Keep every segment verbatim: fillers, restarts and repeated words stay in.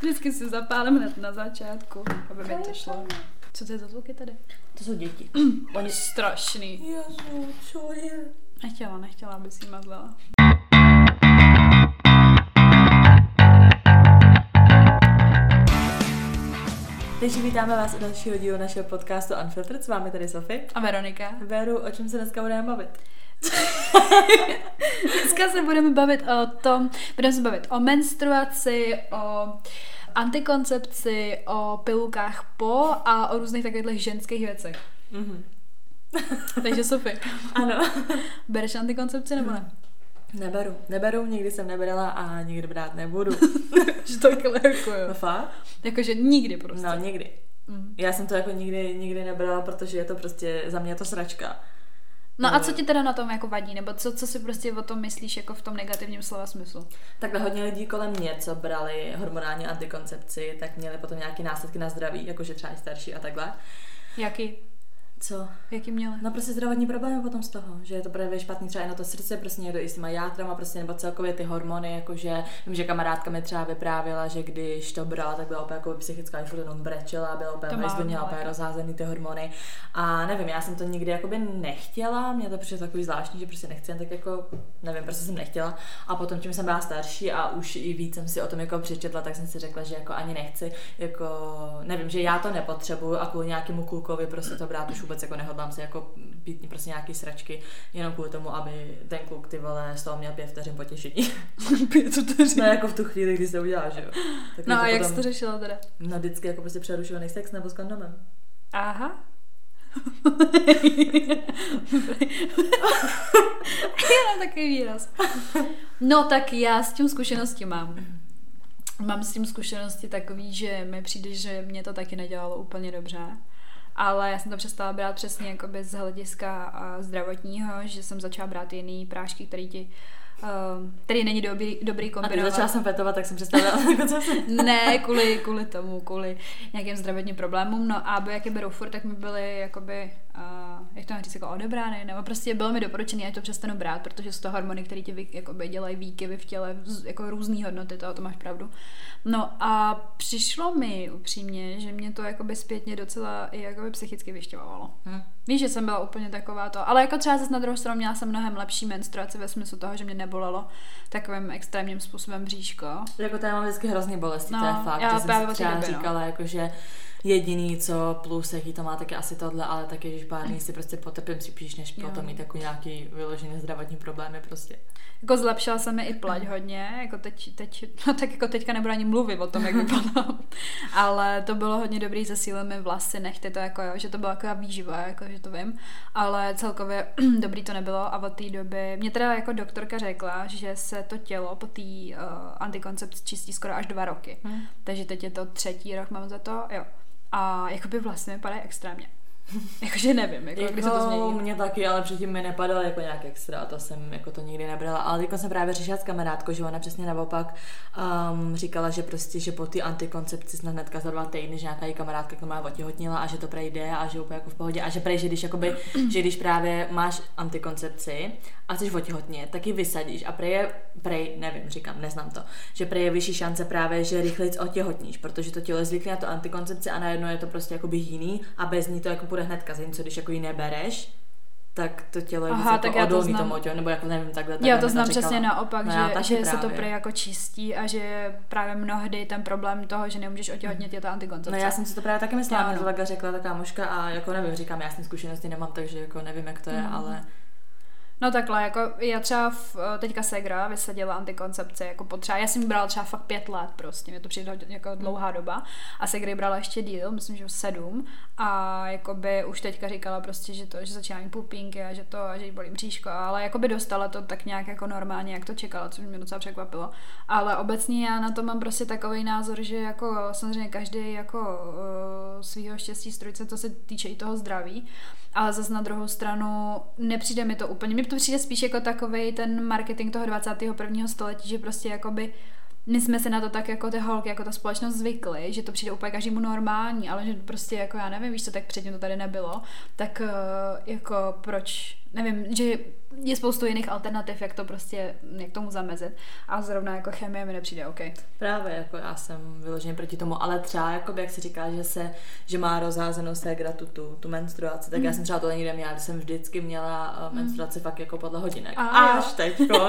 Vždycky si zapálím hned na začátku, aby mi to šlo. Co to je za zvuky tady? To jsou děti. Oni jsou strašný. Jezu, co je? Nechtěla, nechtěla, aby si jí mazlala. Takže vítáme vás u dalšího dílu našeho podcastu Unfiltered. S vámi tady Sofie. A Veronika. Veru, o čem se dneska budeme bavit? Dneska se budeme bavit o tom, budeme se bavit o menstruaci, o antikoncepci, o pilulkách po a o různých takových ženských věcech. Mm-hmm. Takže Sofie. Ano. Bereš antikoncepci nebo ne? Neberu, neberu, nikdy jsem neberala a nikdy brát nebudu. Že takhle jako jo. No fakt? Jakože nikdy prostě. No nikdy. Mm. Já jsem to jako nikdy, nikdy nebrala, protože je to prostě, za mě je to sračka. No a co ti teda na tom jako vadí? Nebo co, co si prostě o tom myslíš jako v tom negativním slova smyslu? Takhle hodně lidí kolem mě, co brali hormonální antikoncepci, tak měli potom nějaké následky na zdraví, jakože třeba i starší a takhle. Jaký? Co? Jaký měla? No prostě zdravotní problémy potom z toho, že je to právě špatný třeba i na to srdce, prostě někdo i s těma játrama, prostě nebo celkově ty hormony, jakože vím, že kamarádka mi třeba vyprávěla, že když to brala, tak byla opět jako psychická, že jenom brečela, byla opět, že měla opět rozházený ty hormony a nevím, já jsem to nikdy jakoby nechtěla, mě to přišlo takový zvláštní, že prostě nechci, tak jako nevím, prostě jsem nechtěla a potom, čím jsem byla starší a už i víc jsem si o tom jako přečetla, tak jsem si řekla, že jako ani nechci, jako nevím, že já to nepotřebuju a kvůli nějakému klukovi prostě to brát už vůbec jako nehodlám se jako pít prostě nějaký sračky, jenom kvůli tomu, aby ten kluk, ty vole, z toho měl pět vteřin potěšení. Pět vteřin? No jako v tu chvíli, kdy se udělá, že jo. Tak no a jak jsi to řešila teda? No vždycky jako prostě přerušovaný sex nebo s kondomem. Aha. Jenom takový výraz. No tak já s tím zkušenosti mám. Mám s tím zkušenosti takový, že mi přijde, že mě to taky nedělalo úplně dobře. Ale já jsem to přestala brát přesně jakoby z hlediska zdravotního, že jsem začala brát jiný prášky, který ti uh, který není dobrý, dobrý kombinovat. A začala jsem petovat, tak jsem přestala brát. Ne, kvůli, kvůli tomu, kvůli nějakým zdravotním problémům. No a jak je berou furt, tak mi byly jakoby, uh, jak to mám říct, jako odebrány. Nebo prostě bylo mi doporučené, ať to přestanu brát, protože jsou to hormony, které ti jakoby dělají výkyvy v těle, jako různý hodnoty, to, to máš pravdu. No a přišlo mi upřímně, že mě to jakoby zpětně docela i jakoby psychicky vyšťovalo. Hmm. Víš, že jsem byla úplně taková to, ale jako třeba zase na druhou stranu měla jsem mnohem lepší menstruaci ve smyslu toho, že mě nebolelo takovým extrémním způsobem bříško. Jako tady mám vždycky hrozný bolesti, no, to je fakt, já, že jsem si třeba říkala, no. Jakože jediný, co plus, jaký to má, tak je asi tohle, ale taky, když pár dní si prostě potrpím spíš, než jo. Potom mít jako nějaký vyložené zdravotní problémy prostě. Jako zlepšila se mi i pleť hodně, jako teď, teď, no tak jako teďka nebudu ani mluvit o tom, jak vypadám, ale to bylo hodně dobrý, zesílil mi vlasy, nechty to jako, jo, že to byla jako výživa, jako, že to vím, ale celkově dobrý to nebylo a od té doby, mě teda jako doktorka řekla, že se to tělo po té uh, antikoncepci čistí skoro až dva roky, hmm. takže teď je to třetí rok, mám za to, jo. A jakoby vlastně mi padají extrémně. Jakože nevím, jako, jako když se to změní. Mě taky, ale předtím mi nepadalo jako nějak extra, to jsem jako to nikdy nebrala. Ale jako jsem právě řešila s kamarádkou, že ona přesně naopak um, říkala, že prostě, že po té antikoncepci snad hnedka za dva týdny, že nějaká její kamarádka, která otěhotnila a že to prej jde a že úplně jako v pohodě a že prej, že když, jakoby, že když právě máš antikoncepci a chceš otěhotnit, tak ji vysadíš a prej je, prej, nevím, říkám, neznám to, že prej je vyšší šance právě, že rychlejc otěhotníš, protože to tělo zvykne na to antikoncepci a najednou je to prostě jakoby jiný a bez ní to jako bude hnedka, zatímco když jako ji nebereš, tak to tělo je víc jako odolný to tomu otěhotnění, nebo jako nevím, takhle. Já to znám přesně naopak, no, že, že se to prý jako čistí a že právě mnohdy ten problém toho, že nemůžeš otěhotnět, je ta antikoncepce. No já jsem si to právě taky myslela, mi to takhle řekla ta kámoška a jako nevím, říkám, já s tím zkušenosti nemám, takže jako nevím, jak to je, mm. ale... No takhle, jako já třeba v, teďka ségra vysadila antikoncepci, jako potřeba, já jsem ji brala třeba fakt pět let prostě, mě to přijde jako dlouhá doba a ségry brala ještě díl, myslím, že sedm a jakoby už teďka říkala prostě, že to, že začíná mít pupínky a že to, a že jí bolí bříško, ale jakoby dostala to tak nějak jako normálně, jak to čekala, což mě docela překvapilo, ale obecně já na to mám prostě takovej názor, že jako samozřejmě každý jako uh, svýho štěstí strůjce, co se týče i toho zdraví, ale zase na druhou stranu nepřijde mi to úplně, to přijde spíš jako takovej ten marketing toho dvacátého prvního století, že prostě jakoby my jsme se na to tak jako ty holky, jako ta společnost zvykly, že to přijde úplně každému normální, ale že prostě jako já nevím, víš co, tak předtím to tady nebylo, tak jako proč nevím, že je spoustu jiných alternativ, jak to prostě, jak tomu zamezit. A zrovna jako chemie mi nepřijde OK. Právě, jako já jsem vyloženě proti tomu, ale třeba, jakoby, jak se říká, že se, že má rozházenou ségra tu, tu, tu menstruaci, tak mm. já jsem třeba to nikde měla, když jsem vždycky měla mm. menstruaci fakt jako podle hodinek. A, Až teďko.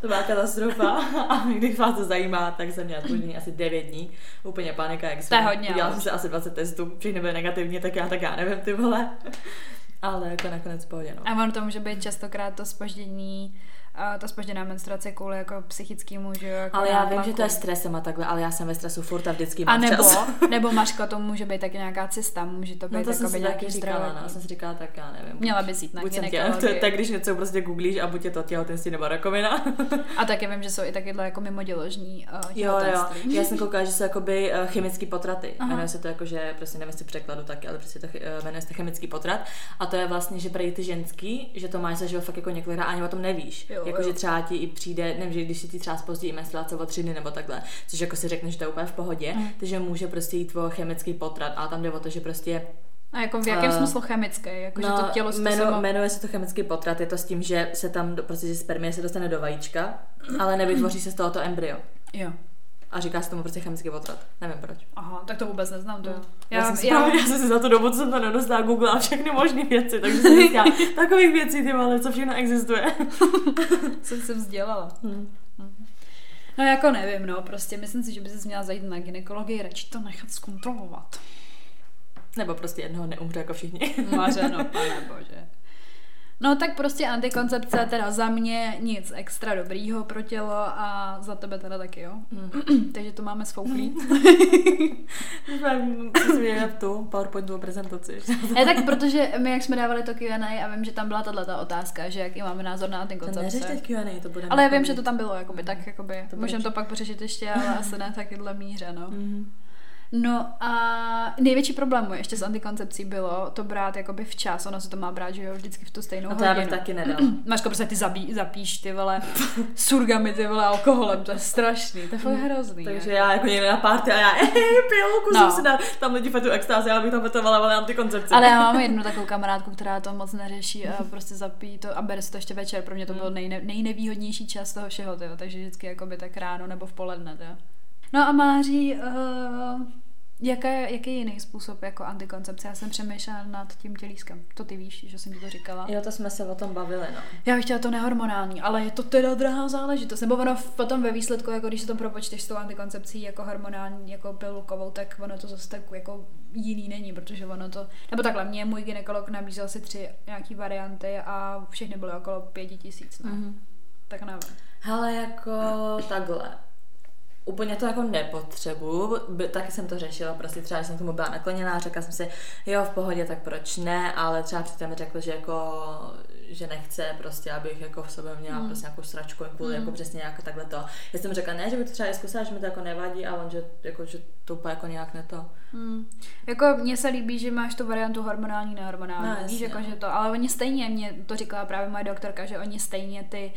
To byla katastrofa. A když vás to zajímá, tak jsem měla dní, asi devět dní. Úplně panika, jak jsem. Udělala jsem se asi dvacet testů, všichni byly negativní, tak já tak já nevím, ty vole. Ale jako nakonec pohodě, no. A ono to může být častokrát to zpoždění, ta zpožděná menstruace kvůli jako psychickému, že jo. Jako ale já vím, že to je stresem a takhle, ale já jsem ve stresu furt a vždycky mám a nebo, čas. nebo Maško, to může být taky nějaká cesta, může to být no to jako by nějaký zdravotní. No, já jsem si říkala, tak já nevím. Měla bys jít na gynekologii. Tak když něco prostě googlíš a buď je to těhotenství nebo rakovina. A taky vím, že jsou i takyhle jako mimoděložní uh, těhotenství. Jo, jo. Já jsem koukala, že jsou jakoby chemický potraty. Jmenuje se to jako, že prostě nevím, jestli překladu taky, ale prostě to jmenuje se chemický potrat. A to je vlastně, že prý ty ženský, že to máš zažil fakt jako několikrát a ani o tom nevíš. Jakože třeba ti i přijde, nevím, že když si ti třeba spozdí menstruace o tři dny nebo takhle, což jako si řekneš, že to je úplně v pohodě, mm. takže může prostě jít o chemický potrat, a tam jde o to, že prostě... A jako v jakém uh, smyslu chemické? Jako, no, že to tělo jmenu, sama... jmenuje se to chemický potrat, je to s tím, že se tam, prostě, že spermie se dostane do vajíčka, ale nevytvoří se z tohoto embryo. Jo. A říká se tomu prostě chemický potrat. Nevím proč. Aha, tak to vůbec neznám. To. No. Já, já, jsem správně, já... já jsem si za to dobu, co jsem to nedostala, googlila všechny možné věci, takže jsem říkala takových věcí, ty vole, co všechno existuje. Co jsem vzdělala. Hmm. No jako nevím, no, prostě myslím si, že by ses měla zajít na gynekologii, radši to nechat zkontrolovat. Nebo prostě jednoho neumře jako všichni. Mařeno, pane bože. No tak prostě antikoncepce teda za mě nic extra dobrýho pro tělo a za tebe teda taky, jo? Mm. Takže to máme svouklý. Mm. tu PowerPointovou prezentaci. Ne, tak protože my, jak jsme dávali to Q and A a vím, že tam byla tato otázka, že jaký máme názor na antikoncepce. Neřeš teď Q and A, to bude. Ale já vím, že to tam bylo, jakoby, tak jakoby, můžeme to pak pořešit ještě, ale asi ne takyhle míře, no. Mm. No a největší problém ještě s antikoncepcí bylo to brát jakoby včas, ono se to má brát, že jo, vždycky v tu stejnou hodinu. A to hodinu. Já bych taky nedal. Maško, prostě ty zabí, zapíš ty vole surgami, ty vole alkoholem, to je strašný, to je fakt hrozný. Takže já jako někde na párty a já ej, pilku no. Jsem si dal, tam lidi fetu extáze, já bych tam fetovala vole antikoncepci. Ale já mám jednu takovou kamarádku, která to moc neřeší a prostě zapí to a bere se to ještě večer, pro mě to byl nejne, nejnevýhodnější čas toho všeho, tyjo, takže vždycky jakoby tak ráno nebo v poledne, tyjo. No a Máří, uh, jaká, jaký jiný způsob jako antikoncepce? Já jsem přemýšlela nad tím tělískem. To ty víš, že jsem ti to říkala. Jo, to jsme se o tom bavili, no. Já bych chtěla to nehormonální, ale je to teda drahá záležitost. Nebo ono potom ve výsledku, jako když se to propočteš s tou antikoncepcí jako hormonální, jako pilulkovou, tak ono to zase tak jako jiný není, protože ono to... Nebo takhle, mě můj gynekolog nabízel si tři nějaký varianty a všechny byly okolo pěti tisíc, no. Mm-hmm. Tak nevím. Hele, jako takhle. Úplně to jako nepotřebuju, taky jsem to řešila, prostě třeba, že jsem k tomu byla nakloněná, řekla jsem si, jo, v pohodě, tak proč ne, ale třeba předtím řekla, že jako, že nechce prostě, abych jako v sobě měla mm. prostě nějakou sračku, mm. jako přesně nějak takhle to. Já jsem řekla, ne, že by to třeba zkusila, že mi to jako nevadí, ale on, že, jako, že to úplně jako nějak ne to. Mm. Jako mně se líbí, že máš tu variantu hormonální, nehormonální, no, víš, jako, že to, ale oni stejně, mě to říkala právě moje doktorka, že oni stejně ty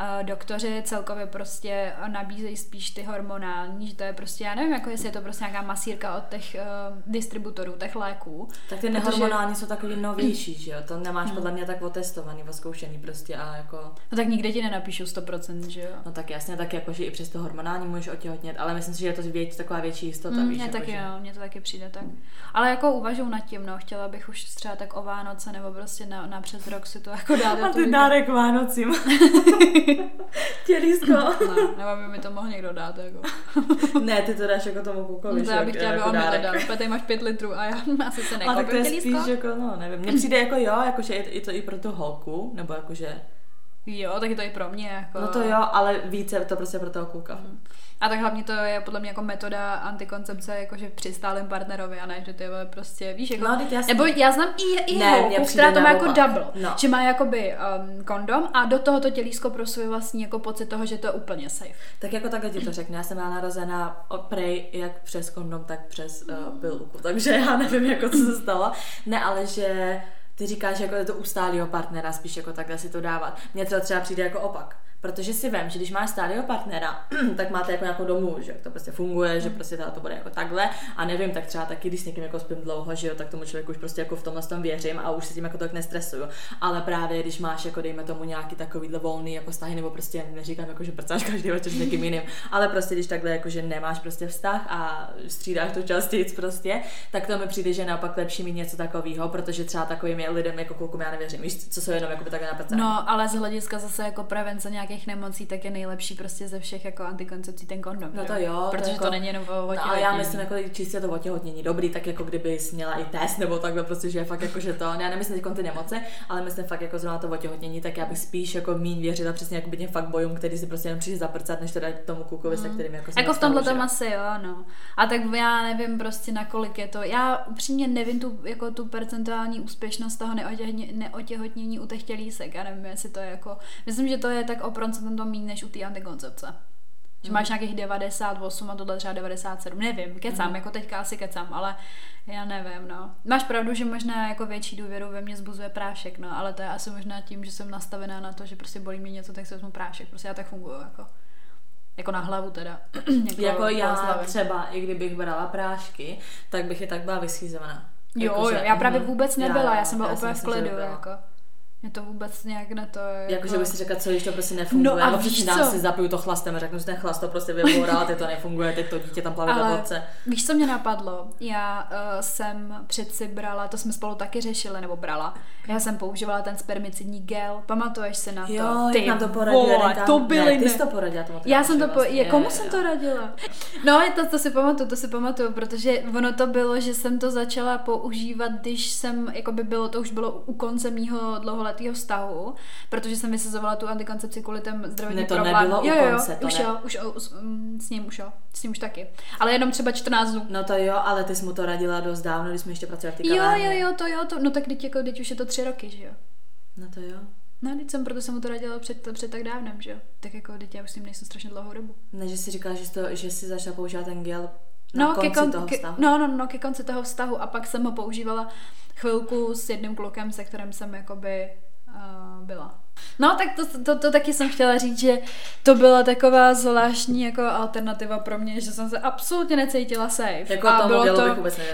uh, doktoři celkově prostě nabízejí spíš ty hormonální, že to je prostě, já nevím, jako jestli je to prostě nějaká masírka od těch uh, distributorů, těch léků. Tak ty nehormonální jsou takový novější, že jo, to nemáš mm. podle mě tak otestovaný, odzkoušený prostě a jako... No tak nikde ti nenapíšu sto procent, že jo? No tak jasně, tak jakože i přes to hormonální můžeš otěhotnět, ale myslím si, že je to věc, taková větší jistota, mm, víš, jako taky, že... jo, mně to taky přijde tak. Ale jako uvažuju nad tím, no, chtěla bych už třeba tak o Vánoce nebo prostě na, na přes rok si to jako dát. A ty dárek Vánocím. Tělísko. No, nebo by mi to mohl někdo dát, jako. Ne, ty to dáš jako tomu kukovi, no, že? Já bych chtěla, aby on mi to dal, protože tady máš pět litrů a já asi se nekoupím tělísko. A tak to je spíš jako, no, nevím, mně přijde jako jo, jakože je to i pro tu holku, nebo jakože... Jo, tak je to i pro mě, jako... No to jo, ale více to prostě pro toho kluka. Mm. A tak hlavně to je podle mě jako metoda antikoncepce, jakože při stálém partnerovi, a ne, že to je prostě, víš, jako... No, já jsem... Nebo já znám i, i ne, holku, která to má jako double, no. Že má jakoby um, kondom a do toho to tělísko pro svůj vlastní jako pocit toho, že to je úplně safe. Tak jako takhle ti to řekne, já jsem byla narozená prej jak přes kondom, tak přes uh, pilulku, takže já nevím, jako co se stalo. Ne, ale že... Ty říkáš, jako je to ustálýho partnera, spíš jako takhle si to dávat. Mně třeba, třeba přijde jako opak. Protože si vem, že když máš stálého partnera, tak máte jako nějakou domluvu, že to prostě funguje, že prostě to bude jako takhle. A nevím, tak třeba taky, když s někým jako spím dlouho, že jo, tak tomu člověku už prostě jako v tomhle tom věřím a už se tím jako tak nestresuju. Ale právě když máš jako dejme tomu nějaký takovýhle volný jako vztahy, nebo prostě neříkám jako že prcáš každý večer s někým jiným, ale prostě když takhle jako že nemáš prostě vztah a střídáš to častěji prostě, tak to mi přijde, že naopak lepší mít něco takového, protože třeba takovými lidem jako klukům já nevěřím, víš, co jsou jenom jako tak na prcání. No, ale z hlediska zase jako prevence nějakých nemocí, tak je nejlepší prostě ze všech jako antikoncepcí ten kondom. No to jo, protože to, jako, to není jenom o otěhotnění. No, ale já myslím jako čistě to otěhotnění. Dobrý, tak jako kdyby jsi měla i test nebo takhle prostě, že fakt jako že to, já nemyslím ty nemoce, ale myslím fakt jako zrovna to otěhotnění, tak já bych spíš jako míň věřila přesně jako by těm fakt bojům, který si prostě jenom přijde zaprcat, než teda tomu kukovi, mm. se kterým jako Jako v tomhle tam asi jo, no. A tak já nevím prostě na kolik je to. Já upřímně nevím tu jako tu percentuální úspěšnost toho neotěhotnění u těch tělísek. Já nevím, jestli to je jako, myslím, že to je tak o procento míň než u té antikoncepce. Že máš nějakých devadesát osm a tohle třeba devadesát sedm, nevím, kecám, mm. jako teďka asi kecám, ale já nevím, no. Máš pravdu, že možná jako větší důvěru ve mně zbuzuje prášek, no, ale to je asi možná tím, že jsem nastavená na to, že prostě bolí mě něco, tak si vezmu prášek, prostě já tak funguju, jako. Jako na hlavu teda. jako já zlavím. Třeba, i kdybych brala prášky, tak bych je tak byla vyschýzovaná. Jo, jako, že, já právě vůbec nebyla, já, já jsem byla já úplně jsem v klidu, jako. Mě to vůbec nějak na to... Jako, jako že bys si řekla, co když to prostě nefunguje. No a víš co? Si zapiju to chlastem a řeknu, že ten chlast to prostě vybourá, teď to nefunguje, teď to dítě tam plaví do vodce. Víš, co mě napadlo? Já uh, jsem přeci brala, to jsme spolu taky řešili, nebo brala. Já jsem používala ten spermicidní gel. Pamatuješ se na to? Jo, ty nám to poradila. Bo, to byly... Ne, ty jsi to poradila. Tomu já jsem to... Po... Vlastně, je, komu je, jsem jo. to radila? No, to, to si pamatuju, to si pamatuju, protože ono to bylo, že jsem to začala používat, když jsem, jako by bylo, to už bylo u konce mýho dlouholetého vztahu, protože jsem vysazovala tu antikoncepci kvůli těm zdravotním problémům. Ne, to nebylo u konce. Už jo, už jo, s ním už jo, s ním už taky. Ale jenom třeba čtrnáct dnů. No to jo, ale ty jsi mu to radila dost dávno, když jsme ještě pracovali v té kavárně. Jo, jo, jo, to jo, to, no tak teď, jako, teď už je to tři roky, že jo. No to jo. No, teď jsem, proto jsem mu to radila před, před tak dávnem, že jo. Tak jako teď já už s ním nejsem strašně dlouhou dobu. Ne, že jsi říkala, že jsi, to, že jsi začala používat ten gel na no, konci ke kon, toho vztahu. Ke, no, no, no, ke konci toho vztahu a pak jsem ho používala chvilku s jedním klukem, se kterým jsem jakoby uh, byla. No, tak to, to, to taky jsem chtěla říct, že to byla taková zvláštní jako alternativa pro mě, že jsem se absolutně necítila safe. Jako a bylo to,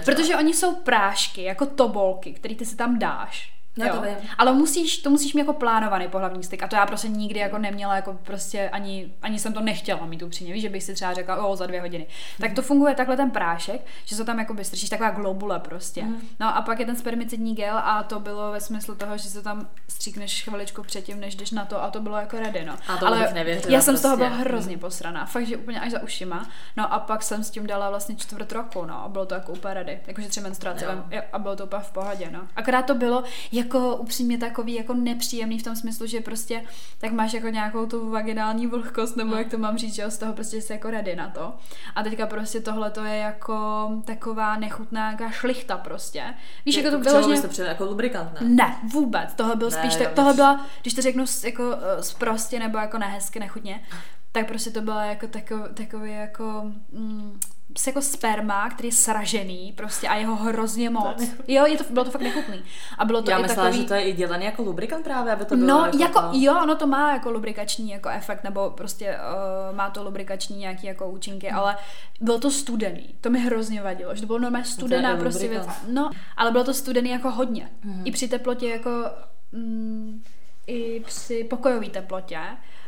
protože oni jsou prášky, jako tobolky, které ty si tam dáš. No, to ale musíš, to musíš mít jako plánovaný pohlavní styk a to já prostě nikdy jako neměla jako prostě ani, ani jsem to nechtěla mít upřímně, víš, že bych si třeba řekla jo za dvě hodiny, mm. tak to funguje takhle ten prášek, že se tam jako strčíš taková globule prostě, mm. no a pak je ten spermicidní gel a to bylo ve smyslu toho, že se tam stříkneš chviličku předtím, než jdeš na to a to bylo jako ready, no. A to ale bych nevěřila, já jsem prostě z toho byla hrozně posraná, fakt, že úplně až za ušima, no a pak jsem s tím dala vlastně čtvrt roku, no a bylo to jako úplně ready, jakože tři menstruace a bylo to úplně v pohodě, no. Akorát to bylo jako upřímně takový jako nepříjemný v tom smyslu, že prostě tak máš jako nějakou tu vaginální vlhkost, nebo jak to mám říct, že z toho prostě jsi jako ready na to. A teďka prostě tohle to je jako taková nechutná šlichta prostě. Víš, jako to bylo, že... Přijel, jako lubrikant, ne? Ne, vůbec. Tohle byl spíš, ne, tak, tohle byla, když to řeknu jako sprostě nebo jako nehezky, nechutně, tak prostě to byla jako takový, takový jako... Mm, jako sperma, který je sražený prostě a jeho hrozně moc. Jo, je to, bylo to fakt nechutný. A bylo to já i myslela, takový... že to je i dělaný jako lubrikant právě, aby to bylo... No, jako, to... jo, ono to má jako lubrikační jako efekt, nebo prostě uh, má to lubrikační nějaký jako účinky, hmm. ale bylo to studený. To mi hrozně vadilo, že to bylo normálně studená prostě věc. No, ale bylo to studený jako hodně. Hmm. I při teplotě jako... Mm, i při pokojové teplotě.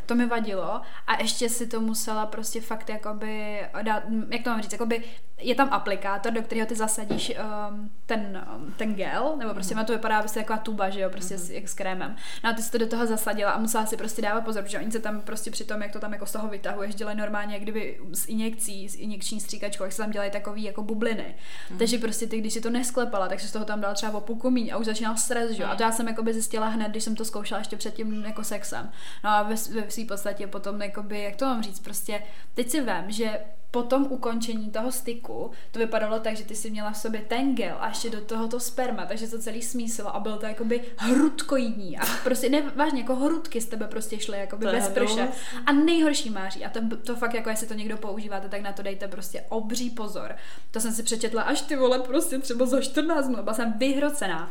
To mi vadilo a ještě si to musela prostě fakt jakoby dát, jak to mám říct, jakoby je tam aplikátor, do kterého ty zasadíš um, ten, um, ten gel, nebo prostě mm. na to vypadá prostě jako tuba, že jo, prostě mm-hmm. s, jak s krémem. No a ty jsi to do toho zasadila a musela si prostě dávat pozor, protože oni se tam prostě při tom, jak to tam jako z toho vytahuješ, dělají normálně, jak kdyby s injekcí, s injekční stříkačkou, jak se tam dělají takový jako bubliny. Mm. Takže prostě ty, když si to nesklepala, tak jsi z toho tam dala třeba o půlku míň a už začínal stres, že jo. Mm. A to já jsem jakoby zjistila hned, když jsem to zkoušela ještě před tím jako sexem. No a ve, ve v podstatě potom, jakoby, jak to mám říct, prostě teď si vem, že po tom ukončení toho styku to vypadalo tak, že ty si měla v sobě ten gel a ještě do toho to sperma, takže to celý smísilo a bylo to jakoby hrudkoidní a prostě, ne, vážně, jako hrudky z tebe prostě šly jakoby bez prše a nejhorší máří a to, to fakt jako, jestli to někdo používáte, tak na to dejte prostě obří pozor. To jsem si přečetla až ty vole prostě třeba za čtrnáct dnů, byla jsem vyhrocená.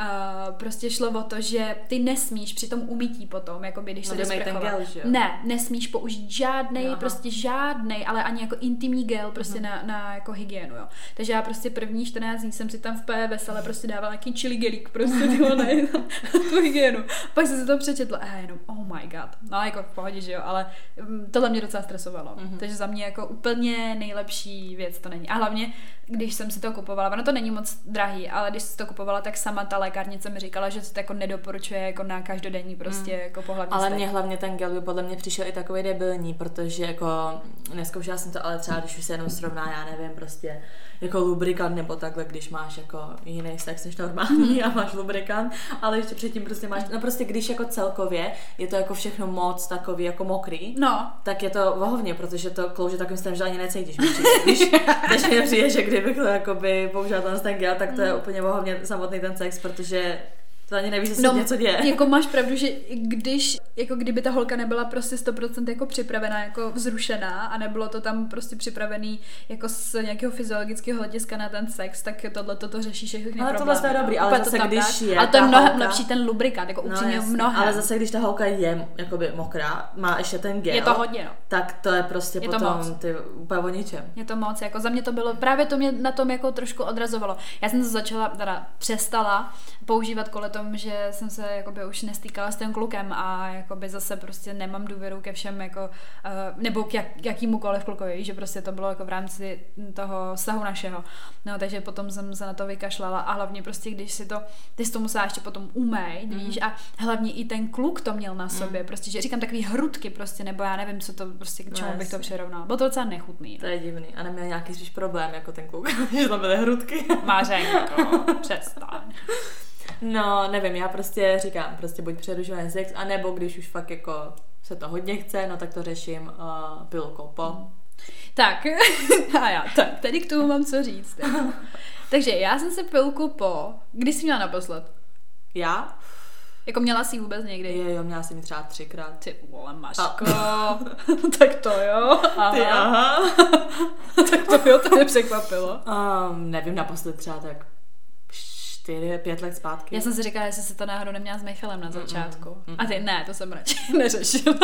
Uh, prostě šlo o to, že ty nesmíš při tom umytí potom, jakoby, když no, se dosprchovat. Ne, nesmíš použít žádnej, no, prostě žádnej, ale ani jako intimní gel prostě no. na, na jako hygienu, jo. Takže já prostě první čtrnáct dní jsem si tam v P V vesele prostě dávala nějaký chili gelík, prostě tyhle na tu hygienu. Pak jsem si to přečetla a jenom oh my god, no jako v pohodě, že jo, ale tohle mě docela stresovalo. Mm-hmm. Takže za mě jako úplně nejlepší věc to není. A hlavně, když jsem si to kupovala, ono to není moc drahý, ale když jsem si to kupovala, tak sama ta lékárnice mi říkala, že to jako nedoporučuje jako na každodenní prostě mm. jako pohlavní styk. Ale mě hlavně ten gel by podle mě přišel i takový debilní, protože jako neskoušela jsem to, ale třeba když už se jenom srovná, já nevím, prostě jako lubrikant nebo takhle, když máš jako jiný sex než normální a máš lubrikant, ale ještě předtím prostě máš, no prostě když jako celkově je to jako všechno moc takový jako mokrý, no, tak je to vohovně, protože to klouže takovým stavem, že ani necítíš. Když mi přijde, že kdybych to jakoby použila ten gel, tak to je úplně vohovně samotný ten sex, protože to ani nevíš, že se no, něco děje. Jako máš pravdu, že když, jako kdyby ta holka nebyla prostě sto procent jako připravená, jako vzrušená a nebylo to tam prostě připravený jako z nějakého fyziologického hlediska na ten sex, tak tohle toto řešíš všechny problémy. Ale tohle je dobrý, ale zase když je a to je mnohem lepší ten lubrikant, jako upřímně no, mnohem. Ale zase když ta holka je jakoby mokrá, má ještě ten gel. Je to hodně, no. Tak to je prostě je potom ty úplně o ničem. Je to moc, jako za mě to bylo, právě to mě na tom jako trošku odrazovalo. Já jsem to začala, teda přestala používat kolem tom, že jsem se jakoby už nestýkala s tím klukem a jakoby zase prostě nemám důvěru ke všem jako nebo k jak, jakýmukoliv klukovi, že prostě to bylo jako v rámci toho vztahu našeho. No, takže potom jsem se na to vykašlala a hlavně prostě, když si to, ty si to musela ještě potom umýt, mm. víš, a hlavně i ten kluk to měl na sobě, mm. prostě, že říkám takový hrudky prostě, nebo já nevím, co to prostě, k čemu no, bych to přirovnala. Bylo to docela nechutný. To je divný. A neměl nějaký spíš problém jako ten kluk, že tam byly hrudky. Mářenko, přestaň. No, nevím, já prostě říkám, prostě buď přerušovaný sex, anebo když už fakt jako se to hodně chce, no tak to řeším uh, pilulkou po. Mm. Tak, a já tak, tady k tomu mám co říct. Takže já jsem se pilulku po, kdy jsi měla naposled? Já? Jako měla jsi vůbec někdy? Jo, jo, měla jsem ji třeba třikrát. Ty vole, Maško. Tak to jo. Aha. Ty aha. Tak to jo, to mě překvapilo. Um, nevím, naposled třeba tak Čtyři, pět let zpátky. Já jsem si říkala, jestli se to náhodou neměla s Michalem na začátku. Mm-mm. A ty, ne, to jsem radši neřešila.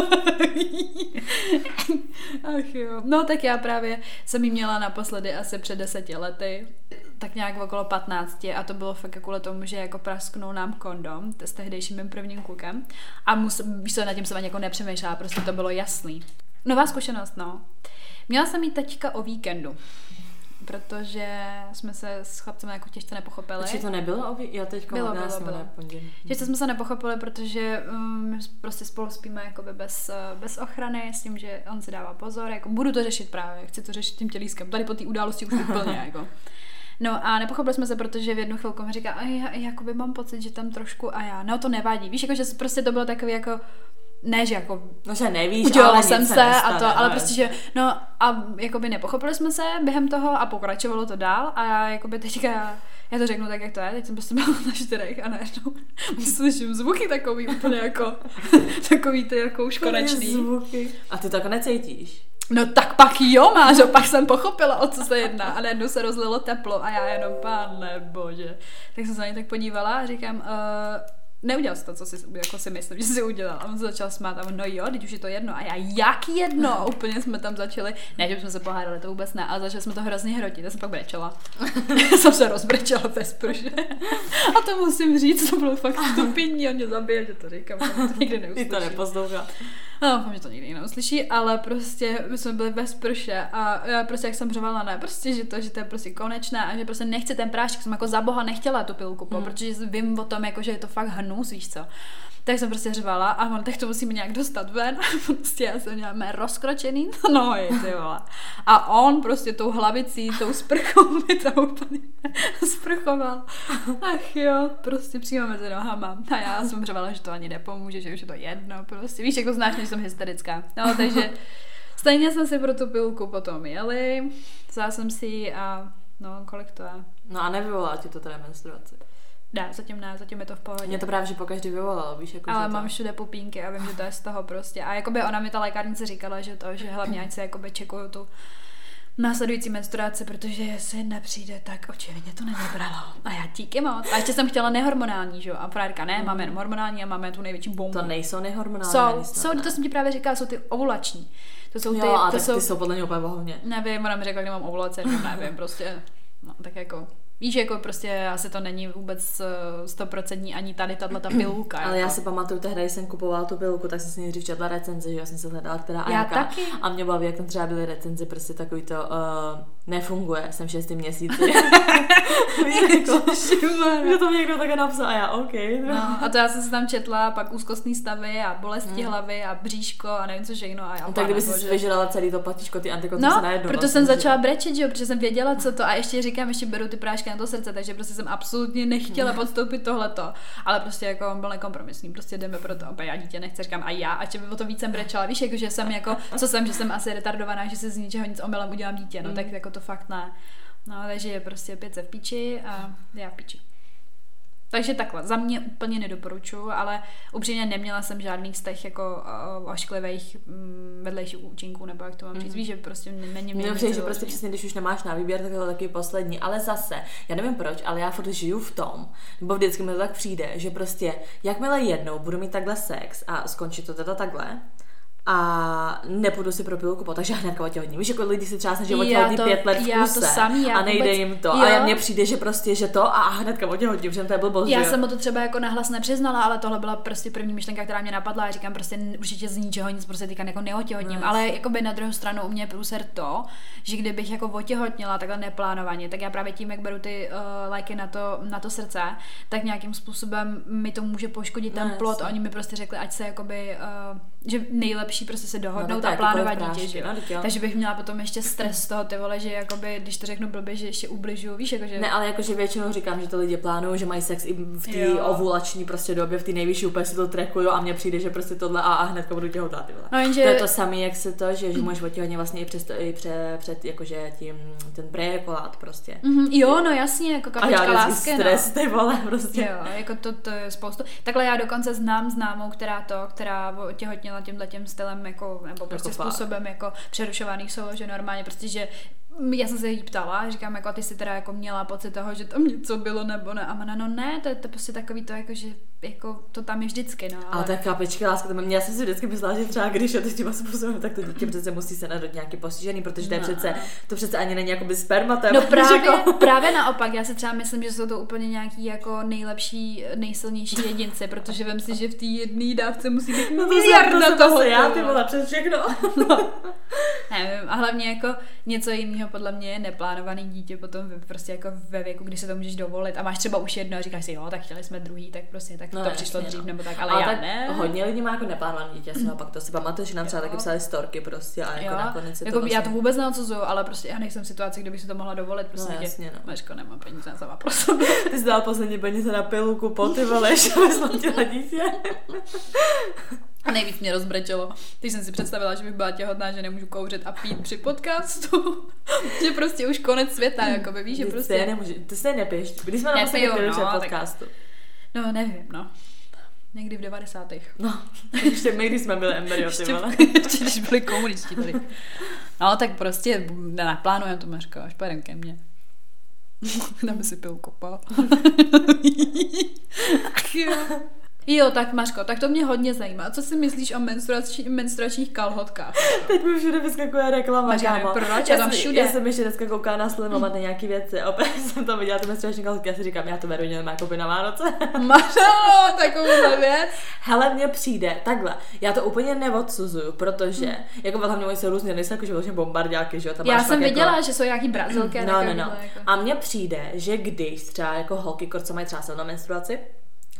Ach jo. No tak já právě jsem ji měla naposledy asi před deseti lety. Tak nějak okolo patnácti a to bylo fakt kvůli tomu, že jako prasknul nám kondom s tehdejším mým prvním klukem a musím, víš co, nad tím jsem ani jako nepřemýšlela, prostě to bylo jasný. Nová zkušenost, no. Měla jsem ji teďka o víkendu, protože jsme se s chlapcem jako těžce nepochopili. Takže to nebylo? Já teďko bylo, bylo, bylo. Těžce jsme se nepochopili, protože um, prostě spolu spíme jakoby bez, bez ochrany, s tím, že on si dává pozor. Jako, budu to řešit právě, chci to řešit tím tělískem. Tady po té události už úplně jako. No a nepochopili jsme se, protože v jednu chvilku mi říká, jakoby mám pocit, že tam trošku a já. No to nevadí. Víš, jako, že prostě to bylo takový jako ne, že jako no, že nevíš, udělala ale jsem se, se a to, ale prostě, že no a jakoby nepochopili jsme se během toho a pokračovalo to dál a já jakoby teďka, já to řeknu tak, jak to je, teď jsem prostě byla na čtyřech a najednou slyším zvuky takový úplně jako takový ty jako už konečný. Zvuky. A ty to jako necítíš? No tak pak jo, Mážo, pak jsem pochopila, o co se jedná. A najednou se rozlilo teplo a já jenom, pane bože. Tak jsem se na ně tak podívala a říkám, uh, neudělal jsi to, co si, jako si myslím, že jsi udělal. A on se začal smát a on, no jo, teď už je to jedno. A já, jak jedno? A úplně jsme tam začali, ne, že jsme se pohádali, to vůbec ne, ale začali jsme to hrozně hrotit. Já jsem pak brečela. Jsem se rozbrečela bez pruže. A to musím říct, to bylo fakt stupidní, on mě zabije, že to říkám, to nikdy neuslyší. Ty to neposlouchá. No, že to nikdy neuslyší, ale prostě my jsme byli bez prše a já prostě jak jsem řvala, ne, prostě, že to, že to je prostě konečné a že prostě nechci ten prášek, jsem jako za boha nechtěla tu pilku, po, hmm. protože vím o tom, jako, že je to fakt hnus, víš co. Tak jsem prostě řvala a on, tak to musíme nějak dostat ven a prostě já jsem měla mé rozkročený nohy, ty vole. A on prostě tou hlavicí, tou sprchou mi to úplně sprchoval. Ach jo, prostě přímo mezi nohama. A já jsem řvala, že to ani nepomůže, že už je to jedno, prostě. Víš, jako znáš, než jsem hysterická. No, takže stejně jsme si pro tu pilku potom jeli, vzala jsem si ji a no, kolik to je? No a nevyvolá ti to teda menstruaci? Ne, zatím ne, zatím je to v pohodě. Mě to právě, že pokaždý vyvolalo, víš, jako ale to mám všude pupínky a vím, že to je z toho prostě. A jakoby ona mi ta lékárnice říkala, že to, že hlavně ať se jakoby čekuju tu následující menstruace, protože si nepřijde, tak očividně to nevybralo. A já díky moc. A ještě jsem chtěla nehormonální, že jo? A frárka, ne, máme jen hormonální a máme tu největší bombu. To nejsou nehormonální. Jsou, jsou to jsem ti právě říkala, jsou ty ovulační. To jsou ty, jo, a to tak jsou, ty jsou podle něj úplně vohovně. Nevím, ona mi řekla, že mám ovulace, nevím, prostě, no, tak jako... Víš, jako prostě asi to není vůbec stoprocentní ani tady tato pilulka. Ale já si pamatuju, tehdy jsem kupovala tu pilulku, tak jsem si nejdřív četla recenzi, že já jsem se hledala, která a jaká. A mě baví, jak tam třeba byly recenzi, prostě takový to uh, nefunguje, jsem v šestý měsíci. Že to mě někdo také napsal a já, ok. No, a to já jsem se tam četla, pak úzkostný stavy a bolesti mm. hlavy a bříško a nevím co všechno. A já, no, tak kdyby si vyžrala celý to platičko, ty antikoncepce no, najednou. Proto jsem začala brečet, že jo, protože jsem věděla, co to, a ještě říkám, ještě beru ty prášky na to srdce, takže prostě jsem absolutně nechtěla podstoupit tohleto, ale prostě jako on byl nekompromisní, prostě jdeme pro to, opět já dítě nechce, říkám a já, a či by o to víc jsem brečela, víš, jako, že jsem jako, co jsem, že jsem asi retardovaná, že se z ničeho nic omylem udělám dítě, no mm. tak jako to fakt ne, no takže je prostě pětce v píči a já v píči. Takže takhle, za mě úplně nedoporučuju, ale upřímně neměla jsem žádných z těch jako ošklivých vedlejších účinků, nebo jak to mám říct, mm. víš, že prostě není mě. Dobře, že prostě přesně, když už nemáš na výběr, tak to taky poslední, ale zase, já nevím proč, ale já furt žiju v tom, nebo vždycky mi to tak přijde, že prostě jakmile jednou budu mít takhle sex a skončí to teda takhle, a nepůjdu si pro pilulku po, takže já hnedka otěhotním. Víš, jako lidi si třeba snaží otěhotnit pět let v kuse samý, a nejde vůbec, jim to. Jo. A mně přijde, že prostě, že to a hnedka otěhotním, protože to je blbost. Já jsem o to třeba jako nahlas nepřiznala, ale tohle byla prostě první myšlenka, která mě napadla a říkám prostě určitě z ničeho nic, prostě týka jako neotěhotním. Hmm. Ale jako by na druhou stranu u mě je průser to, že kdybych jako otěhotněla takhle neplánovaně, tak já právě tím, jak beru ty uh, léky na to, na to srdce, tak nějakým způsobem mi to může poškodit ten plod. Oni mi prostě řekli, ať se jakoby, uh, že nejlepší prostě se dohodnout no, a plánovat dítě, no, takže bych měla potom ještě stres z toho, ty vole, že jakoby, když to řeknu blbě, že ještě ubližuju, víš, jakože... Ne, ale jakože většinou říkám, že to lidi plánují, že mají sex i v té ovulační prostě době, v té nejvyšší úplně si to trekuju a mně přijde, že prostě tohle a, a hnedka budu těhotná, ty vole. No, jenže... To je to samé, jak se to, že, že můžeš otěhotnět vlastně i, přes to, i pře, před, jakože tím, ten preejakulát prostě. Mm-hmm, jo, no jasně, jako kapička lásky, no. A já stres, ty vole, prostě. Jo, jako to, to je spoustu. Takhle já dokonce znám známou, která to, která otěhotněla tímhle tím stylem jako, nebo prostě jako způsobem jako přerušovaných souloží, že normálně prostě, že já jsem se jí ptala, říkám, jako a ty jsi teda jako měla pocit toho, že tam něco bylo nebo ne, a ona, no ne, to je to prostě takový to, jako, že jako to tam je vždycky, no. Ale, ale ta kapička láska, to mě, já jsem si vždycky myslela, že třeba když je to těma způsobem, tak to dítě přece musí se narodit nějaký postižený, protože to je no. přece, to přece ani není jakoby spermatem. No právě, jako... právě naopak, já si třeba myslím, že jsou to úplně nějaký jako nejlepší, nejsilnější jedinci, protože vem si, že v té jedné dávce musí být no to miliard na toho. Já, ty vole, přes všechno. No. Nevím, a hlavně jako něco jiného podle mě je neplánovaný dítě potom prostě jako ve věku, kdy se to můžeš dovolit a máš třeba už jedno a říkáš si, jo, tak chtěli jsme druhý, tak prostě tak no, to přišlo dřív no. nebo tak, ale, ale já tak ne. Hodně lidí má jako neplánovaný dítě, asi naopak to si pamatuju, že nám třeba taky psali storky prostě a jako nakonec je jako to... Já vlastně... to vůbec neodsuzuju, ale prostě já nejsem v situaci, kde bych si to mohla dovolit, prostě no, jasně, no. Mařko, nemám peníze na sama pro sebe. Ty jsi dala poslední peníze na pilulku, po ty vole, ještě vyslotila dítě. A nejvíc mě rozbrečelo. Teď jsem si představila, že bych byla těhotná, že nemůžu kouřit a pít při podcastu. Že prostě už konec světa, jakoby, víš, že prostě... Ty se nemůžu, ty se nepiješ. Když jsme na poslední pilulce podcastu. Tak... No, nevím, no. Někdy v devadesátých. No, ještě my, když jsme byli embryoty, ale... Ještě když byli komunisti tady. No, tak prostě naplánujem to, Mařko, až pojedem ke mně. Dáme si pilku, pa. Ach jo. Jo, tak Mařko, tak to mě hodně zajímá. Co si myslíš o menstruační, menstruačních kalhotkách? Teď mi všude vyskakuje reklama. Mařka, proč? Já, já, všude. Já jsem ještě dneska koukala na Slim Mama na nějaký věci. Opět jsem tam viděla ty menstruační kalhotky. Já si říkám, já to beru jenom jakoby na Vánoce. Mařko, takovouhle věc. Hele, mně přijde takhle. Já to úplně neodsuzuju, protože hmm. jako hlavně oni jsou různě, nejsou jako, že vlastně bombardáky, že jo? Tam já jsem viděla, jako... že jsou nějaký brazilky. No, no, no. Jako... A mně přijde, že když třeba jako holky, co mají třeba silnou menstruaci,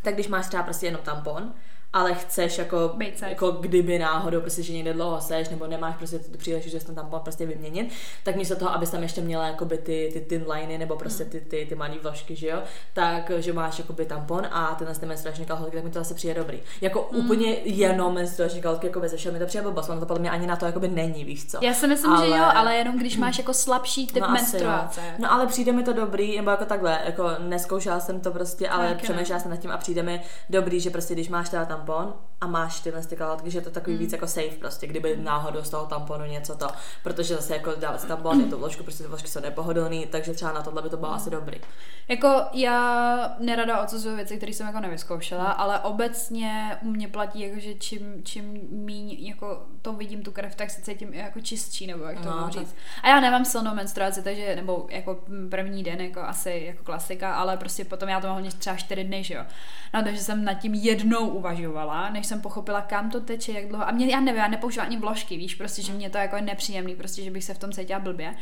tak když máš třeba prostě jenom tampon, ale chceš jako, jako kdyby náhodou prostě, že někde dlouho seš, nebo nemáš prostě příležitost ten tampon prostě vyměnit, tak místo toho, abys tam ještě měla jakoby ty, ty thin liny, nebo prostě ty, ty, ty malý vložky, že jo, tak, že máš jakoby tampon a tenhle ty menstruační kalhotky, tak mi to zase přijde dobrý. Jako mm. úplně jenom menstruační kalhotky, jako beze všeho mi to přijde blbost, ono to podle mě ani na to jakoby není, víš co. Já si myslím, ale... že jo, ale jenom když máš jako slabší typ no, menstruace. Asi, no. no ale přijde mi to dobrý, nebo jako takhle, jako neskoušela jsem to prostě, ale přemýšlela jsem nad tím a přijde mi dobrý, že prostě když máš teda tam tampon a máš tyhle kalhotky, že je to takový mm. víc jako safe prostě, kdyby náhodou z toho tamponu něco to, protože zase jako dávat tampon, je to vložku, prostě ty vložky jsou nepohodlný, takže třeba na tohle by to bylo mm. asi dobrý. Jako já nerada odsuzuju věci, které jsem jako nevyzkoušela, ale obecně u mě platí, jako, že čím, čím míň jako to vidím tu krev, tak se cítím jako čistší, nebo jak to no, můžu říct. A já nemám silnou menstruaci, takže, nebo jako první den, jako asi jako klasika, ale prostě potom já to mám třeba čtyři dny, že jo. No, takže jsem nad tím jednou uvažovala, než jsem pochopila, kam to teče, jak dlouho. A mě, já nevím, já nepoužívám ani vložky, víš, prostě, že mě to jako je nepříjemný, prostě, že bych se v tom cítila blbě.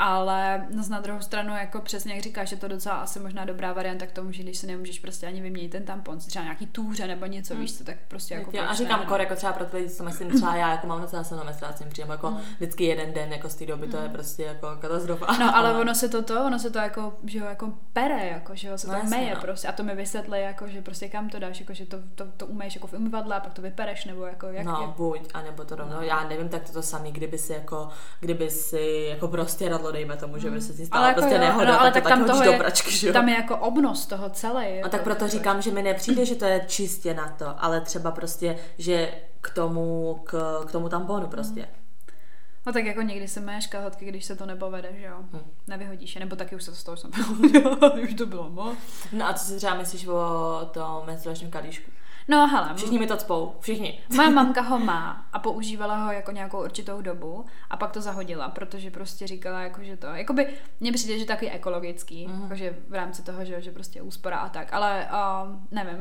Ale na druhou stranu, jako přesně jak říkáš, že to docela asi možná dobrá varianta k tomu, že když si nemůžeš prostě ani vyměnit ten tampon, třeba nějaký tůře nebo něco, mm. víš co, tak prostě jako... Já, a říkám kor, jako třeba pro ty lidi, co myslím, třeba já jako mám docela silnou menstruaci, přijím jako mm. vždycky jeden den jako z té doby, mm. to je prostě jako katastrofa. No ale ono se to to, ono se to jako, že jako pere, jako, že se to no, meje no. prostě a to mi vysvětli, jako, že prostě kam to dáš, jako, že to, to, to umeješ jako v umyvadle a pak to vypereš, nebo jako jak... No jak... buď, anebo to rovno, no. já nevím, tak to to samý, kdyby si jako, kdyby si jako prostě radlo, dejme tomu, že by se ti stala jako prostě jo, nehoda, no, ale tak, tak tam toho je, do pračky, že jo? Tam je jako obnos toho celé. Jako a tak proto říkám, to... že mi nepřijde, že to je čistě na to, ale třeba prostě, že k tomu, k, k tomu tamponu prostě. Hmm. No tak jako někdy se máš kalhotky, když se to nepovede, že jo? Hmm. Nevyhodíš je, nebo taky už se z toho jsem už to bylo moc. No a co si třeba myslíš o tom menstruačním kalíšku? No hele. Všichni mi to cpou, všichni. Moje mamka ho má a používala ho jako nějakou určitou dobu a pak to zahodila, protože prostě říkala, jako, že to, jakoby mně přijde, že taky ekologický, mm. jakože v rámci toho, že, že prostě úspora a tak, ale uh, nevím,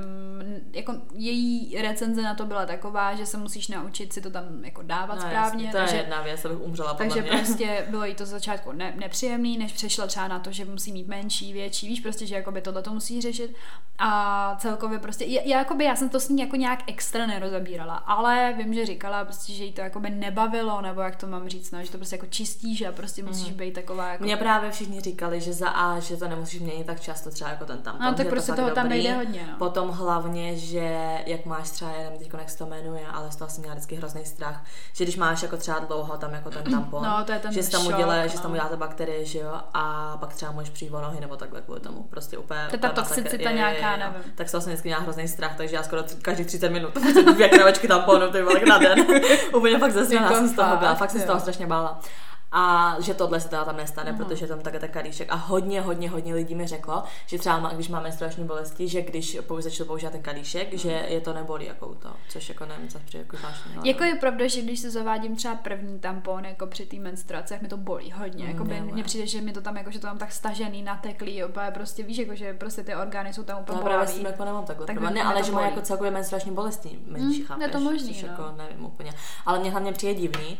jako její recenze na to byla taková, že se musíš naučit si to tam jako dávat no, správně. Jasný, to takže, je jedna věc, abych umřela podle takže mě. Prostě bylo jí to z začátku ne- nepříjemný, než přešla třeba na to, že musí mít menší, větší, víš, prostě, že jakoby tohle to musí řešit a celkově prostě, já, jakoby, já jsem to s ní jako nějak extra nerozabírala, ale vím, že říkala prostě, že jí to jakoby nebavilo, nebo jak to mám říct, no, že to prostě jako čistíš a prostě musíš mm. být taková jako... Mně právě všichni říkali, že za A, že to nemusíš měnit tak často třeba jako ten tampon. No tak prostě to toho tam nejde hodně, no. Potom hlavně, že jak máš třeba, já nevím teďko, jak se to jmenuje, ale z toho jsem měla vždycky hrozný strach, že když máš jako třeba dlouho tam jako ten tampon, no, to je ten že se tam udělá, no. že se tam udělá ta bakterie, že jo, a pak třeba můžeš přijít o nohy nebo takhle kvůli tomu, prostě úplně... To je ta toxicita nějaká, nevím. Tak jsem vždycky měla hrozný strach, takže já skoro každý třicet minut, dvě kravačky tamponu, to bylo na den. Úplně fakt zasněná jsem z toho byla, fakt jsem z toho strašně bála. A že tohle se teda tam nestane, mm. protože tam také ten kalíšek. A hodně, hodně, hodně lidí mi řeklo, že třeba má, když máme menstruační bolesti, že když začal používat ten kalíšek, mm. že je to nebolí jako to, což jako nevím, co přijde jako zvláštní. Jako je pravda, že když se zavádím třeba první tampon jako při té menstruaci, jak mi to bolí hodně. Mm, jako by mně přijde, že mi to tam jako že to tam tak stažený, nateklý, opět prostě víš, jako že prostě ty orgány jsou tam úplně bolí. Jsem jako nemám takhle. Tak ne, ale že má jako celkově menstruační bolesti, menší mm, chápeš. Je to možný, no. Jako nevím úplně. Ale mě hlavně přijde divný.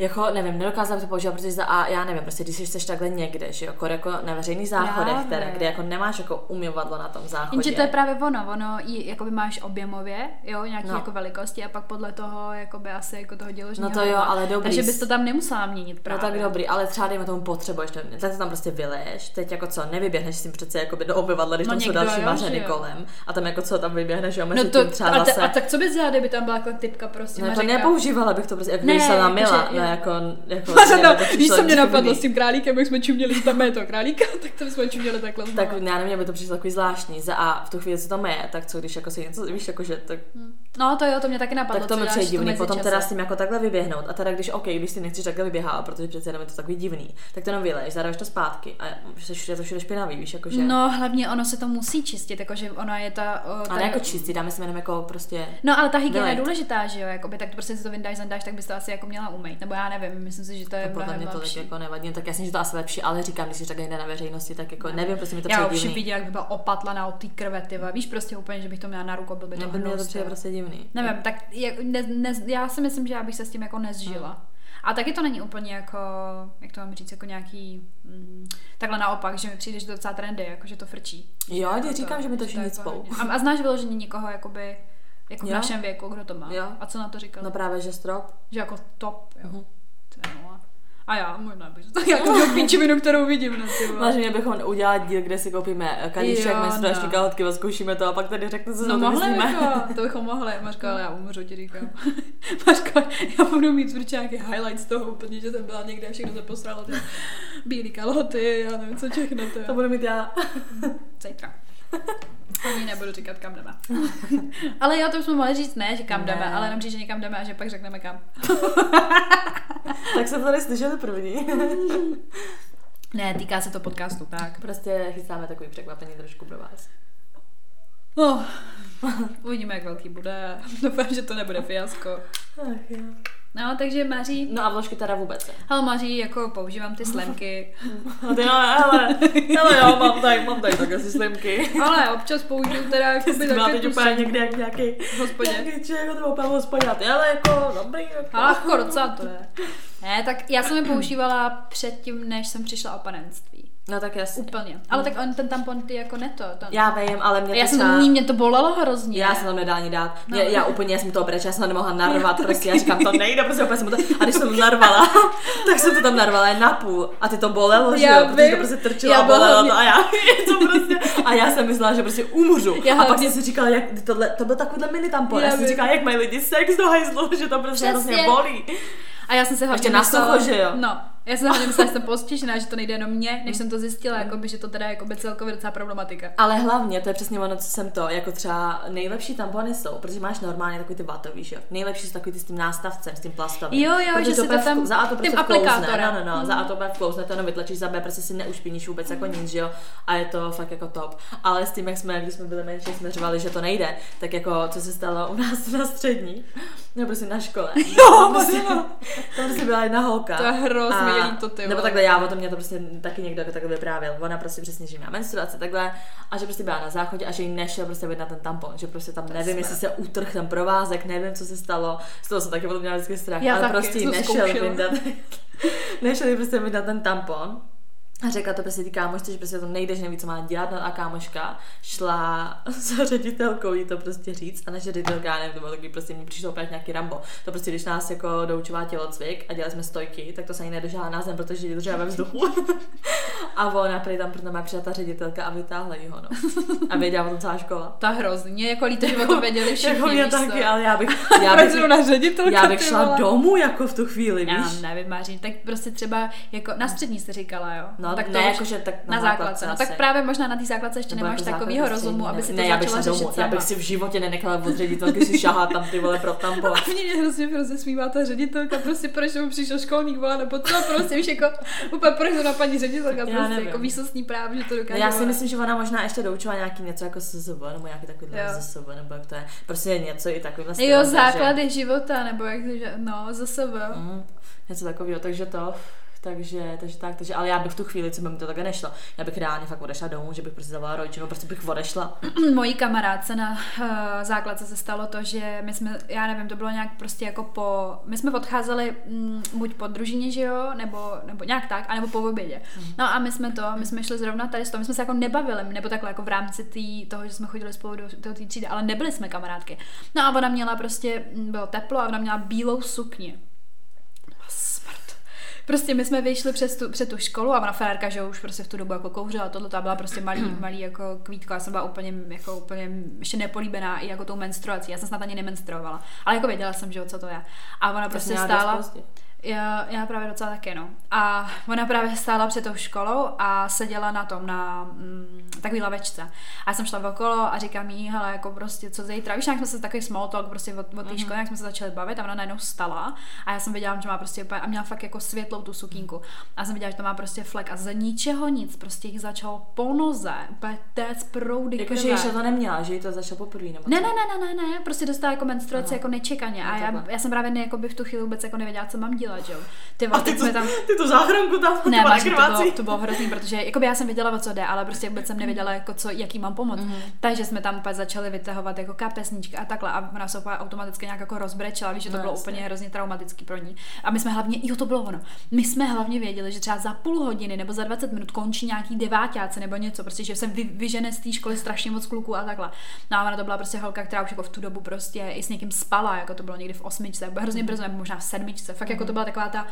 Jako, nevím, nedokázala to používat, protože za A, já nevím, prostě když jsi takhle někde, že jako, jako na veřejných záchodech, teda, kde jako nemáš jako umyvadlo na tom záchodě. Jenže to je právě ono, ono jí, jakoby máš objemově, jo, nějaký no. jako velikosti a pak podle toho, jakoby asi jako toho děložního. No to jo, ale dobrý. Takže bys to tam nemusela měnit právě. No tak dobrý, ale třeba dejme tomu potřebuješ, tak to tam prostě vyleješ, teď jako co, nevyběhneš si přece jakoby do obyvadla, když no tam jsou další mařeny kolem a tam jako co tam vyběhneš, jo, mezi no to, tím třeba a, zase... a tak co bys dělala, kdyby tam byla jako typka prostě mařenka? No to nepoužívala bych to prostě, jak když se namila. Jako, jako, no, víš, co mě napadlo s tím králíkem, jak jsme čuměli, tam je to králíka, tak to jsme čuměli takhle. Tak já nevím, by to přišlo takový zvláštní, za a v tu chvíli, co tam je, tak co když jako si něco, víš, jako že tak... No to jo, to mě taky napadlo, tak to mi přijde divný, potom teda s tím jako takhle vyběhnout a teda když, ok, když si nechceš takhle vyběhat, protože přece jenom je to takový divný, tak to jenom vyleješ, zadáš to zpátky a je to všude špinavý, víš, jako že... No hlavně ono se to musí čistit, jakože ono je ta... O, ale jako čistí, dáme si jenom jako prostě... No ale ta hygiena je důležitá, že jo, jakoby, tak to prostě si to vyndáš, zandáš, tak bys to asi jako měla umýt. Nebo já nevím, myslím si, že to je mnohem lepší. Podle mě to jako nevadí, tak jasně, že to asi lepší, ale říkám, když jsi tak jde na veřejnosti, tak jako nevím, prostě mi to přijde divný. Já už viděla, jak by byla opatlaná od té krve, tyva. Víš, prostě úplně, že bych to měla na ruku, byl by to hnus. Nebyl mě to přijde prostě divný. Nevím, tak je, ne, ne, já si myslím, že já bych se s tím jako nezžila. Hmm. A taky to není úplně jako, jak to mám říct, jako nějaký, mm, takhle naopak, že mi přijde, že to docela trendy, jako že to frčí. Jo, já říkám, že mi to všichni cpou. A znáš vyloženě někoho, jakoby jako v našem věku, kdo to má. Jo. A co na to říkal? No právě, že strop. Že jako top, jo. Uh-huh. A já možná bych to jako dělal píčivinu, kterou vidím. Vážně bychom udělali díl, kde si koupíme kalíšek, menstruační no. kalhotky, zkoušíme to a pak tady řeknu, co no se to myslíme. Jako, to bychom mohli. Mařko, ale já umřu, ti říkám. Mařko, já budu mít určitě nějaký highlight z toho úplně, že jsem byla někde a všechno se posralo. Bílý kalhoty, já nevím, co všechno to je. To budu mít já. Zítra. Ani nebudu říkat, kam jdeme. Ale já to už jsme mohli říct, ne, že kam ne. jdeme, ale jenom říct, že někam jdeme a že pak řekneme kam. Tak jsem tady slyšeli první. Ne, týká se to podcastu, tak. Prostě chystáme takový překvapení trošku pro vás. No, uvidíme, jak velký bude. Doufám, že to nebude fiasko. Ach jo. No, takže Maří... No a vložky teda vůbec ne. Hele Maří, jako používám ty slemky. A ty ale, hele, hele jo, mám tady, mám tady tak asi slemky. Ale občas použiju teda jako by takové tu slemky. Někde jak nějaký člověk, to opět hospodě, ale jako dobrý. Ale jako docela to je. Ne, tak já jsem je používala předtím, než jsem přišla o panenství. No tak jasně. Úplně. Ale tak on ten tampon ty jako neto. Ten... Já vím, ale mě já to Já mě to bolelo hrozně. Já jsem to nedala ani dát. Mě, no. Já úplně jsem to obrečela, já jsem to nemohla narvat. Já prostě já říkám, to nejde, prostě úplně jsem to... A když jsem narvala, tak jsem to tam narvala jen napůl. A ty to bolelo, že jo? Protože to prostě trčilo a bolelo mě... to a já to prostě... A já jsem myslela, že prostě umřu. Já a pak jsem si říkala, jak tohle, to byl takovýhle mini tampon. Já, já jsem říkala, jak mají lidi sex do hajzlu, že to prostě hrozně bolí. A já jsem se hlavně myslela, no, já jsem hlavně myslela, že jsem postižená, že to nejde jenom mě, než jsem to zjistila, jakoby, že to teda jakoby celkově docela problematika. Ale hlavně, to je přesně ono, co jsem to, jako třeba nejlepší tampony jsou, protože máš normálně takový ty vatový, že jo, nejlepší jsou takový ty s tím nástavcem, s tím plastovým. Jo, jo, protože že to se to tam, za A to prostě vklouzne, no, no, no, mm. za A to bude vklouzne, to jenom vytlačíš, za B prostě si neušpiníš vůbec mm. jako nic, že jo, a je to fakt jako top. Ale s tím, jak jsme, když jsme byli menší, jsme řvali, že to nejde, tak jako, co se stalo u nás na střední, no prostě na škole. Jo, prostě, tam prostě byla jedna holka. To je hrozný, a, to ty. Nebo takhle já, o tom mě to prostě taky někdo jako takhle vyprávěl. Ona prostě přesně, že měla menstruaci takhle a že prostě byla na záchodě a že jí nešel prostě být na ten tampon, že prostě tam to nevím, jsme. jestli se utrhl ten provázek, nevím, co se stalo. Z toho jsem taky potom měla vždycky strach, já ale taky, prostě nešel vyndat, nešel jí prostě vyndat ten tampon. A řekla to prostě ty kámošce, že prostě to nejde, že neví, co má dělat, no a kámoška šla za ředitelkou jí to prostě říct a naše ředitelka, nevím, to bylo takový, prostě mi přišlo opět nějaký Rambo. To prostě, když nás jako doučovala tělocvik a dělali jsme stojky, tak to se ani nedržela na zem, protože ji držela ve vzduchu. A ona prý tam proto má přišla ta ředitelka a vytáhla jí ho, no. A věděla o tom celá škola. Ta hrozně, jako líto, že o tom věděli všichni, víš jako taky, ale já bych, já bych, já bych šla domů jako v tu chvíli, víš? Já nevím, Maří, tak prostě třeba jako na střední se říkala, jo. No, No, tak ne, jakože tak na, na základce. No, tak právě možná na té základce ještě nebo nemáš takovýho rozumu, ne, aby si to ne, začala řešit sama. Já bych si v životě nenechala od ředitelky si šahat tam ty vole pro tambo. A mě hrozně prostě smívá ta ředitelka, prostě proč mu přišel školník vola nebo to prostě víš jako úplně proč na paní ředitelka prostě jako výsostní právo, že to dokáže. No, já si myslím, že ona možná ještě doučila nějaký něco jako S Z V nebo nějaký takový S Z V nebo jak to je. Prostě něco i takovýhle. Jo, základy života nebo jak no, S Z V. Něco takového, takže to Takže, takže tak, takže, ale já bych v tu chvíli, co by mi to také nešlo, já bych reálně fakt odešla domů, že bych prostě zavolala rodičům, prostě bych odešla. Mojí kamarádce na uh, základce se stalo to, že my jsme, já nevím, to bylo nějak prostě jako po, my jsme odcházeli m, buď po družině, že jo, nebo, nebo nějak tak, anebo po obědě. Mm. No a my jsme to, my jsme šli zrovna tady s toho, my jsme se jako nebavili, nebo takhle jako v rámci tý, toho, že jsme chodili spolu do toho tý třídy, ale nebyli jsme kamarádky. No a ona měla prostě, bylo teplo a ona měla bílou sukni. Prostě my jsme vyšli přes tu, před tu školu a ona farárka, že už prostě v tu dobu jako kouřila tohle, ta byla prostě malý, malý jako kvítko, já jsem byla úplně, jako úplně ještě nepolíbená i jako tou menstruací, já jsem snad ani nemenstruovala, ale jako věděla jsem, že co to je. A ona prostě stála, já, já právě docela taky, no. A ona právě stála před tou školou a seděla na tom, na mm, takový lavečce. A já jsem šla okolo a říkám jí, hele, jako prostě, co zítra. Víš, nějak jsme se takový small talk prostě od, od té školy, jak jsme se začali bavit a ona najednou stala a já jsem viděla, že má prostě a měla fakt jako světlou tu sukínku. A já jsem viděla, že to má prostě flek a ze ničeho nic, prostě jich začalo po noze, úplně téc proudy krve. Jako, že ještě to neměla, že jí to začalo poprvé, nebo ne, ne, ne, ne, ne, ne, prostě dostala jako menstruaci jako nečekaně a já, já jsem právě ne, jako by v tu chvíli vůbec jako nevěděla, co mám dělat. Ty, a ty, to, tam... ty tu záchranku tam ne, máš to bylo, to bylo hrozný, protože jakoby já jsem věděla, o co jde, ale prostě vůbec jsem nevěděla, jako co, jaký mám pomoct. Mm-hmm. Takže jsme tam úplně začali vytahovat jako kapesníčky a takhle a ona se automaticky nějak jako rozbrečela, víš, že to no, bylo jasný. Úplně hrozně traumatický pro ní. A my jsme hlavně, jo to bylo ono, my jsme hlavně věděli, že třeba za půl hodiny nebo za dvacet minut končí nějaký deváťáci nebo něco, prostě, že jsem vy, vyžene z té školy strašně moc kluků a takhle. No a ona to byla prostě holka, která už jako v tu dobu prostě i s někým spala, jako to bylo někdy v osmičce, hrozně brzo, nebo možná v sedmičce, fakt jako to byla taková ta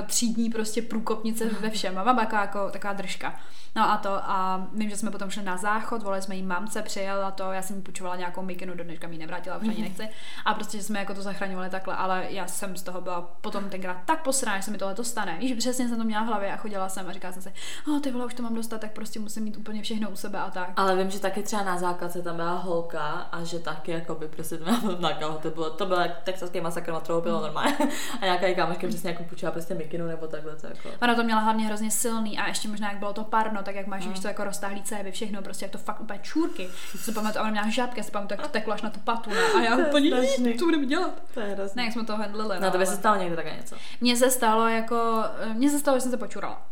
uh, třídní prostě průkopnice ve všem. A mama byla jako taková držka. No a to a vím, že jsme potom šli na záchod, volali jsme jí mamce, přijela to, já jsem jí půjčovala nějakou mikinu, do dneška mi nevrátila, protože ani nechci. A prostě že jsme jako to zachraňovali takhle, ale já jsem z toho byla potom tenkrát tak posraná, že se mi tohle to stane. Víš, přesně jsem to měla v hlavě a chodila jsem a říkala jsem si, "Oh, ty vole, už to mám dostat, tak prostě musím mít úplně všechno u sebe a tak." Ale vím, že taky třeba na základce tam byla holka a že taky jako by prostě na koho to bylo, to byla texaský masakr, na kterou bylo normálně. A nějaká kámoška přesně jako půjčila prostě mikinu nebo takhle to jako. Ona to měla hlavně hrozně silný a ještě možná jak bylo to parno, tak jak máš, mm. víš, to jako roztáhlý cévy, všechno, prostě jak to fakt úplně čůrky. Já si pamatuju, ona měla žábky, já si pamatuju, jak to teklo až na tu patu, ne? A já úplně nic, co budeme dělat. To je hrozný. Ne, jak jsme to handlili. No, no to by se stalo někde také něco. Mně se stalo jako, mně se stalo, že jsem se počurala.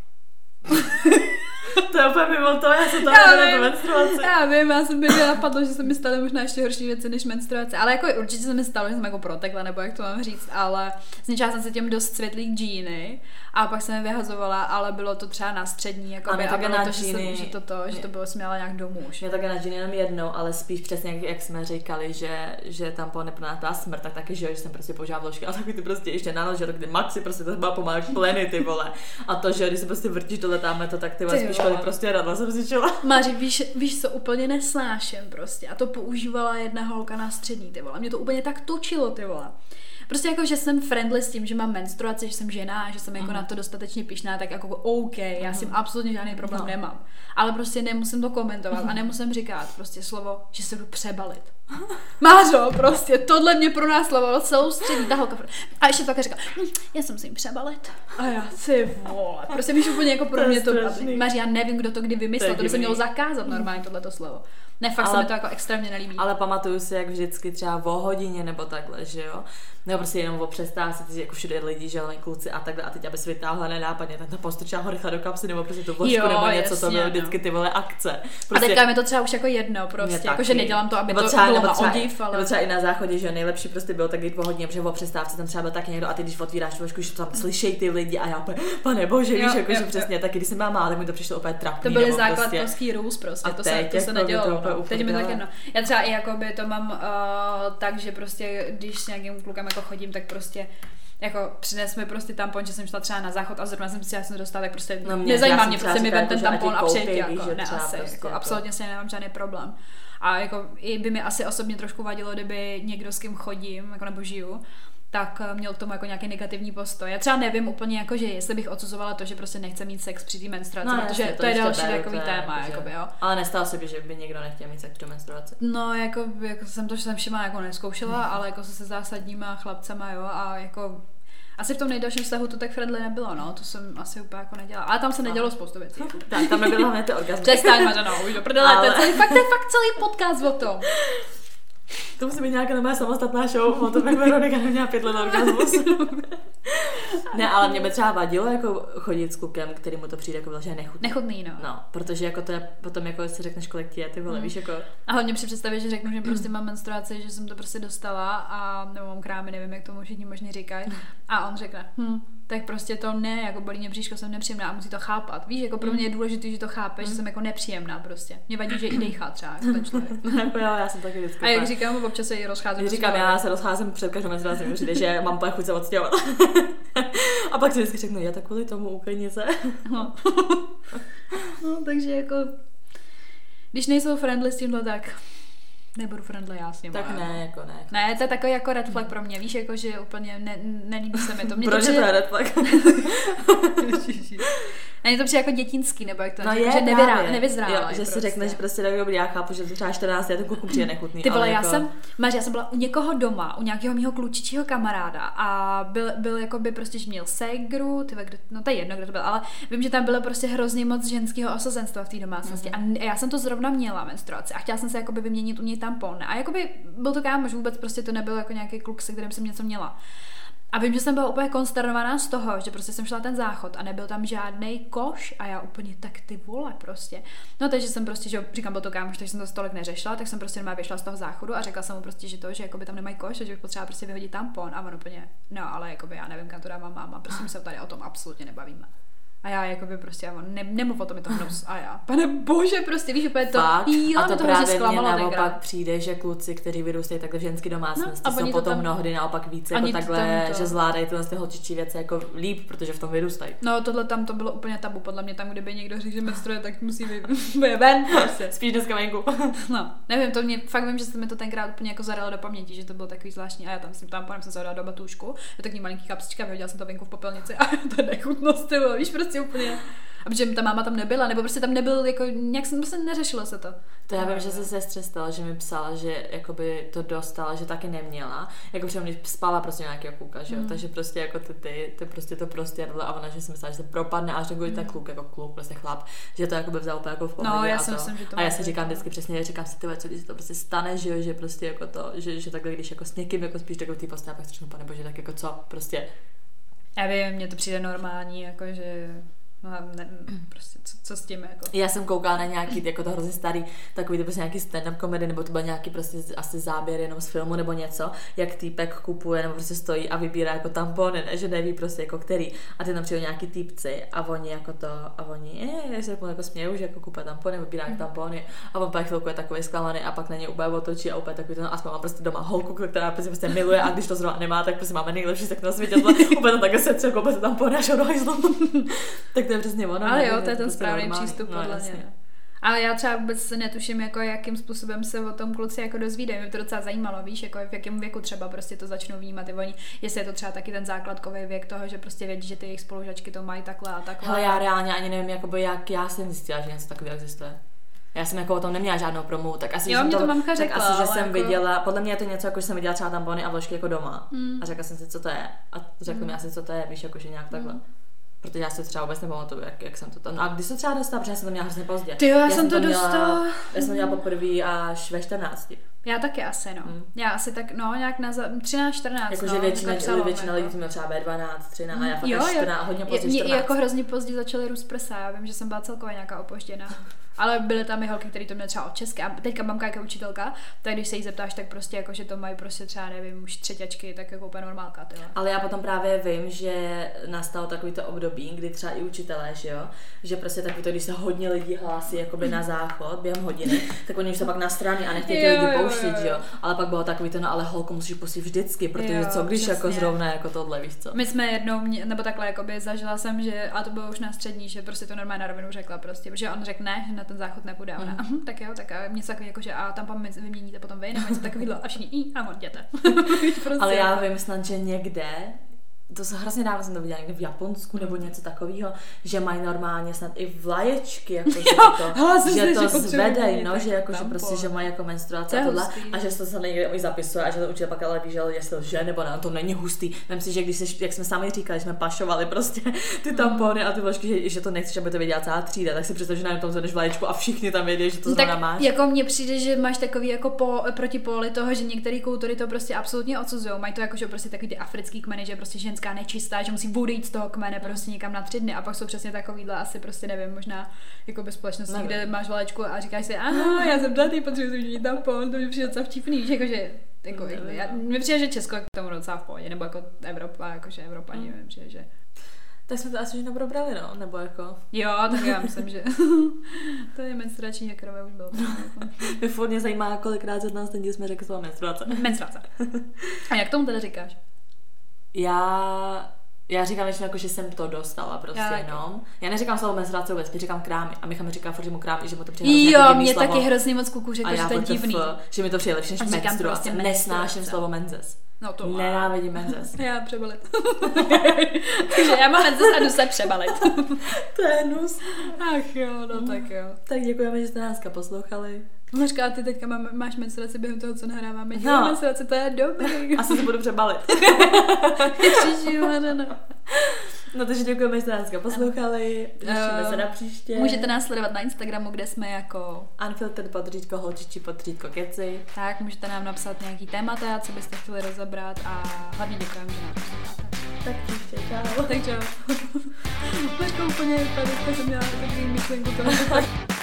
To je úplně mimo to, já jsem tam na menstruaci. Já vím, já jsem mi napadlo, že se mi staly možná ještě horší věci než menstruace, ale jako určitě se mi stalo, že jsem jako protekla, nebo jak to mám říct, ale zničila jsem si těm dost světlý džíny a pak jsem je vyhazovala, ale bylo to třeba na střední, jako by, a bylo na to, že, jsem, že, to, to, že to bylo, jsem měla nějak domů. Mě také na džíny jenom jednou, ale spíš přesně, jak, jak jsme říkali, že, že tam po nepronátá smrt, tak taky, že, že jsem prostě používala vložky, ale taky ty prostě ještě nanož, že to kdy maxi, prostě to byla pomalu pleny, ty vole. A to, že když se prostě vrtíš do letámeto, tak ty vlastně školy prostě radla jsem zničila. Maři, víš, víš co, úplně nesnáším prostě. A to používala jedna holka na střední, ty vole. Mě to úplně tak točilo, ty vole. Prostě jako, že jsem friendly s tím, že mám menstruaci, že jsem žena, že jsem jako uh-huh. na to dostatečně pyšná, tak jako OK, já s tím uh-huh. absolutně žádný problém no. nemám. Ale prostě nemusím to komentovat uh-huh. a nemusím říkat prostě slovo, že se jdu přebalit. Mářo, prostě, tohle mě pronásledovalo celou střední, ta holka. A ještě taky říká, hm, já jsem si jim přebalit. A já si vole. Prostě víš úplně jako pro to mě to. Máři, já nevím, kdo to kdy vymyslel, to, to by se mělo zakázat normálně tohleto slovo. Ne, fakt ale, se mi to jako extrémně nelíbí. Ale pamatuju si, jak vždycky třeba o hodině nebo takhle, že jo? Nebo prostě jenom o přestávce, ty jako všude lidi, že jo, kluci a takhle. A teď, aby si vytáhla nenápadně, tak to postrčila ho rychle do kapsy nebo prostě tu vložku nebo něco, to bylo vždycky ty vole akce. Prostě, a teďka mi to třeba už jako jedno, prostě, jako, že nedělám to, aby nebo to třeba, bylo na odiv, ale... Nebo třeba i na záchodě, že jo, nejlepší prostě bylo tak jít o hodině, protože o přestávce tam třeba byl taky někdo a ty, když otvíráš vložku, že tam slyšej ty lidi a já, pane bože, víš, jako, že přesně, tak když jsem byla malá, tak mi to přišlo opět trapný. To byly základkovský růz prostě, to se nedělalo. No, teď mi tak jedno. Já třeba i jakoby to mám uh, tak, že prostě když s nějakým klukem jako chodím, tak prostě jako přines mi prostě tampon, že jsem šla třeba na záchod a zrovna jsem si já jsem dostala, tak prostě no mě, nezajímá mě, prostě mi vem ten tampon a přijď jako, ne asi, prostě jako, absolutně si nemám žádný problém. A jako i by mi asi osobně trošku vadilo, kdyby někdo s kým chodím, jako nebo žiju, tak měl k tomu jako nějaký negativní postoj. Já třeba nevím úplně jako, že jestli bych odsuzovala to, že prostě nechce mít sex při té menstruaci, no, protože jasně, to, to je další takový téma, jako by jo. Ale nestalo se by, že by někdo nechtěl mít sex při menstruaci. No, jako, jako jsem to, že jsem všimla, jako nezkoušela, hmm. ale jako se zásadníma chlapcema, jo, a jako asi v tom nejdelším vztahu to tak friendly nebylo, no, to jsem asi úplně jako nedělala. Ale tam se nedělo spoustu věcí. Tak, tam nebylo hlavně ty orgasmy. Přestaň, Mařeno, už do prdele, ale... to je fakt, fakt celý podcast o tom. To musí být nějaká nová samostatná show, o tom, jak Veronika neměla pět let orgasmus. Ne, ale mě by třeba vadilo jako chodit s klukem, který mu to přijde jako že je nechutný. Nechutný, no. No, protože jako to je potom jako si řekneš, kolik ti je, ty vole, mm. víš, jako... A hlavně při představě, že řeknu, že prostě mám menstruaci, že jsem to prostě dostala a nebo mám krámy, nevím, jak tomu všichni možně říkají. A on řekne, hm, tak prostě to ne, jako bolí mě bříško, jsem nepříjemná a musí to chápat. Víš, jako pro mě je důležité, že to chápeš, mm. že jsem jako nepříjemná prostě. Mě vadí, že i dejchá třeba jako ten člověk. Jako jo, já jsem taky vždycky. A jak říkám, občas se i rozcházím. Říkám, já se rozcházím před každou menstruací, přijde, že mám pár chuť se odstěhovat. A pak si vždycky řeknu, já tak kvůli tomu uklidně se. No. No, takže jako, když nejsou friendly s tímhle, tak nebudu friendly já s ním. Tak ne, jako ne. Jako ne, to je takový jako red flag pro mě, víš, jako že úplně ne, nelíbí se mi to. Mě proč to je to red flag? Není to přijde jako dětinský, nebo jak to říká, no že nevyzrála. Jo, že prostě si řekneš prostě tak dobrý, já chápu, že to třeba čtrnáct, já to kluku přijde nechutný. Ty vole, já jako... jsem, Maři, já jsem byla u někoho doma, u nějakého mýho klučičího kamaráda a byl, byl jakoby prostě, že měl segru, ty vole, kdo, no to je jedno, kdo to byl, ale vím, že tam bylo prostě hrozně moc ženského osazenstva v té domácnosti mm-hmm. a já jsem to zrovna měla menstruaci a chtěla jsem se jakoby vyměnit u něj tampon a jakoby byl to kámoš, vůbec prostě to nebyl jako nějaký kluk, se kterým jsem něco měla. A vím, že jsem byla úplně konsternovaná z toho, že prostě jsem šla ten záchod a nebyl tam žádnej koš a já úplně tak ty vole prostě. No takže jsem prostě, že říkám, byl to kámoš, takže jsem to tolik neřešila, tak jsem prostě normálně vyšla z toho záchodu a řekla jsem mu prostě, že to, že jakoby tam nemají koš, že bych potřeba prostě vyhodit tampon a on úplně, no ale jakoby já nevím, kam to dává máma, prostě my se tady o tom absolutně nebavíme. A já jako by prostě, ne, nemluv o tom, je to hnus. A já, pane bože, prostě víš, úplně to. Jí, a to, to právě mě naopak přijde, že kluci, kteří vyrůstají takhle v ženský domácnosti, no, jsou potom tam mnohdy naopak víc jako takhle, to... že zvládají tyhle ty holčičí věci jako líp, protože v tom vyrůstají. No tohle tam to bylo úplně tabu, podle mě tam, kdyby někdo řekl, že menstruuje, tak musí být ven prostě. Spíš dneska venku. No, nevím, to mě, fakt vím, že se mi to tenkrát úplně jako zaralo do paměti, že to bylo takový zvláštní a já tam jsem tam panem jsem zadala do batušku, já tak ní malinký kapsička, vyhodila jsem to venku v popelnici a ta nechutnost, bylo, víš, prostě úplně. A protože ta máma tam nebyla, nebo prostě tam nebyl, jako nějak jsem prostě neřešilo se to. To já vím, že se sestře stala, že mi psala, že jakoby to dostala, že taky neměla, jako třeba mě spala prostě nějaká kluka, že jo, mm. takže prostě jako ty, ty, ty prostě to prostě jedla a ona, že si myslela, že se propadne a řekla, že mm. ta kluk, jako kluk, prostě chlap, že to jakoby vzal úplně jako v pohodě no, já a, to, myslím, to a já si říkám vždycky přesně, říkám si, ty co když se to prostě stane, že jo, že prostě jako to, že, že takhle, když jako s někým, jako spíš takový ty postávy, pak řeknu, pane bože, tak jako co, prostě. Já vím, mně to přijde normální, jako že... No ne, prostě co, co s tím jako. Já jsem koukala na nějaký, jako to hrozně starý, takový to prostě nějaký stand-up komedy, nebo to byl nějaký prostě asi záběr jenom z filmu nebo něco, jak týpek kupuje nebo prostě stojí a vybírá jako tampony, ne, že neví prostě jako který. A ty tam přijde nějaký týpci a oni jako to, a oni je, se jako smějou, že jako kupuje tampony, vybírá mm. tampony a on pak chvilku je takový zklamaný a pak na ně úplně otočí a úplně takový ten, aspoň má prostě doma holku, která prostě, prostě miluje a když to zrovna nemá, tak prostě máme nejlepší tak na světě, úplně tam takhle se třeba kupuje tampony a šodohajzlo. Tak to je přesně ono. Ale jo, to je ten správný přístup no, podle mě. Ale já třeba vůbec netuším, jako jakým způsobem se o tom kluci jako dozvídají. Mě to docela zajímalo, víš, jako v jakém věku třeba prostě to začnou vnímat. Oni, jestli je to třeba taky ten základkový věk toho, že prostě vědí, že ty jejich spolužačky to mají takhle a takhle. Ale já reálně ani nevím, jakoby, jak já jsem zjistila, že něco takového existuje. Já jsem jako o tom neměla žádnou promluvu, tak asi, jo, že, to, to řekla, tak asi, že jsem jako... viděla, podle mě je to něco, jako že jsem viděla třeba tampony a vložky jako doma. Hmm. A řekla jsem si, co to je. A řekla mi hmm. asi, co to je, víš, jakože nějak takhle. Hmm. Protože já se třeba vůbec nepamatuju, jak, jak jsem to tam... A když jsem třeba dostala, protože já jsem to měla hrozně pozdě. Ty jo, já, já jsem to dostala... Já jsem měla poprvé až ve čtrnácti. Já taky asi, no. Mm. Já asi tak, no, nějak na třináct čtrnáct, jako, no. Jakože většina, většina lidí to měla třeba bé dvanáct, třináct a já fakt jo, až čtrnáct, jo, hodně pozdě čtrnáct. Jako hrozně pozdě začaly růst prsa, já vím, že jsem byla celkově nějaká opožděná. Ale byly tam i holky, které to měly třeba od české. A teďka mamka jako učitelka, tak když se jí zeptáš, tak prostě jako, že to mají prostě třeba, nevím, už třeťačky, tak jako úplně normálka. Tyhle. Ale já potom právě vím, že nastalo takovýto období, kdy třeba i učitelé, že jo, že prostě takovýto, když se hodně lidí hlásí jakoby na záchod během hodiny, tak oni už se pak na strany a nechtějí ty lidi pouštět, jo. Ale pak bylo takový to, no ale holku musíš pustit vždycky, protože jo, co když přesně. Jako zrovna jako tohle, víš co. My jsme jednou mě, nebo takhle jakoby, zažila jsem, že a to bylo už na střední, že prostě to normálně na rovinu řekla prostě, protože on řekne, ne, ten záchod nepůjde, ona, mm. tak jo, tak a něco takový jako, že a tam vám vyměníte potom vy, nebo něco takovýhle, a všichni, a on, jděte. prostě. Ale já vím snad, že někde, to se hrozně dávno jsem to viděla, někde v Japonsku, nebo něco takového, že mají normálně snad i vlaječky, jako, že to, že to zvedají, no, že jako, že prostě, že mají jako menstruace a tohle, a že to se někde i zapisuje, a že to určitě pak ale ví, že jestli lže, nebo ne, to není hustý. Vem si, že když se, jak jsme sami říkali, že jsme pašovali prostě ty tampony a ty vložky, že, že to nechceš, aby to věděla celá třída, tak si představ, že na tom zvedneš vlaječku a všichni tam vědí, že to zrovna máš. Jako mně přijde, že máš takový jako po, protipóly toho, že některé kultury to prostě absolutně odsuzují, mají to jako, že prostě takový ty africký kmeny, že prostě ženská nečistá, že musí odejít z toho kmene prostě někam na tři dny a pak jsou přesně takovýhle asi prostě nevím, možná jako bez společnosti, nevím. Kde máš valečku a říkáš si, aha, já jsem tady, potřebuji si udělat tampon, to mi přijde docela vtipný, že jakože, jako, já, mi přijde, že Česko je k tomu docela v pohodě, nebo jako Evropa, jakože Evropa, nevím, mm. přijde, že... Tak jsme to asi už probrali, no, nebo jako... Jo, tak já myslím, že to je menstruační hackerové už bylo. Mě furt mě zajímá, kolikrát za nás ten díl jsme řekli slovo menstruace. Menstruace. A jak tomu teda říkáš? Já, já říkám většinou, jako, že jsem to dostala prostě já, jenom. Já neříkám slovo menstruace vůbec, já říkám krámy. A Michal mi říká furt, že mu krámy, že mu to přijde hrozně divný slovo. Jo, mě taky hrozně moc kuku řekl, že to je divný. F, že mi to přijde lepší než menstruace. Prostě nesnáším slovo menzes. No to má. Nenávidím menzes. Já přebalit. Takže já mám menzes a jdu se přebalit. To je hnus. Ach jo, no mm. tak jo. Tak děkujeme, že jste nás poslouchali. Mařka, a ty teďka má, máš menstruaci během toho, co nahráváme. No. Menstruaci, to je dobrý. Asi se budu přebalit. No takže děkujeme, že jste nás poslouchali. Těšíme uh, se na příště. Můžete nás sledovat na Instagramu, kde jsme jako Unfiltered podřídko holčičí podřídko keci. Tak, můžete nám napsat nějaký témata, co byste chtěli rozebrat a hlavně děkujeme, že nám posloucháte. Tak příště, čau. Tak čau. Mařka úplně vypadá, že jsem měla takový myšlenku toho.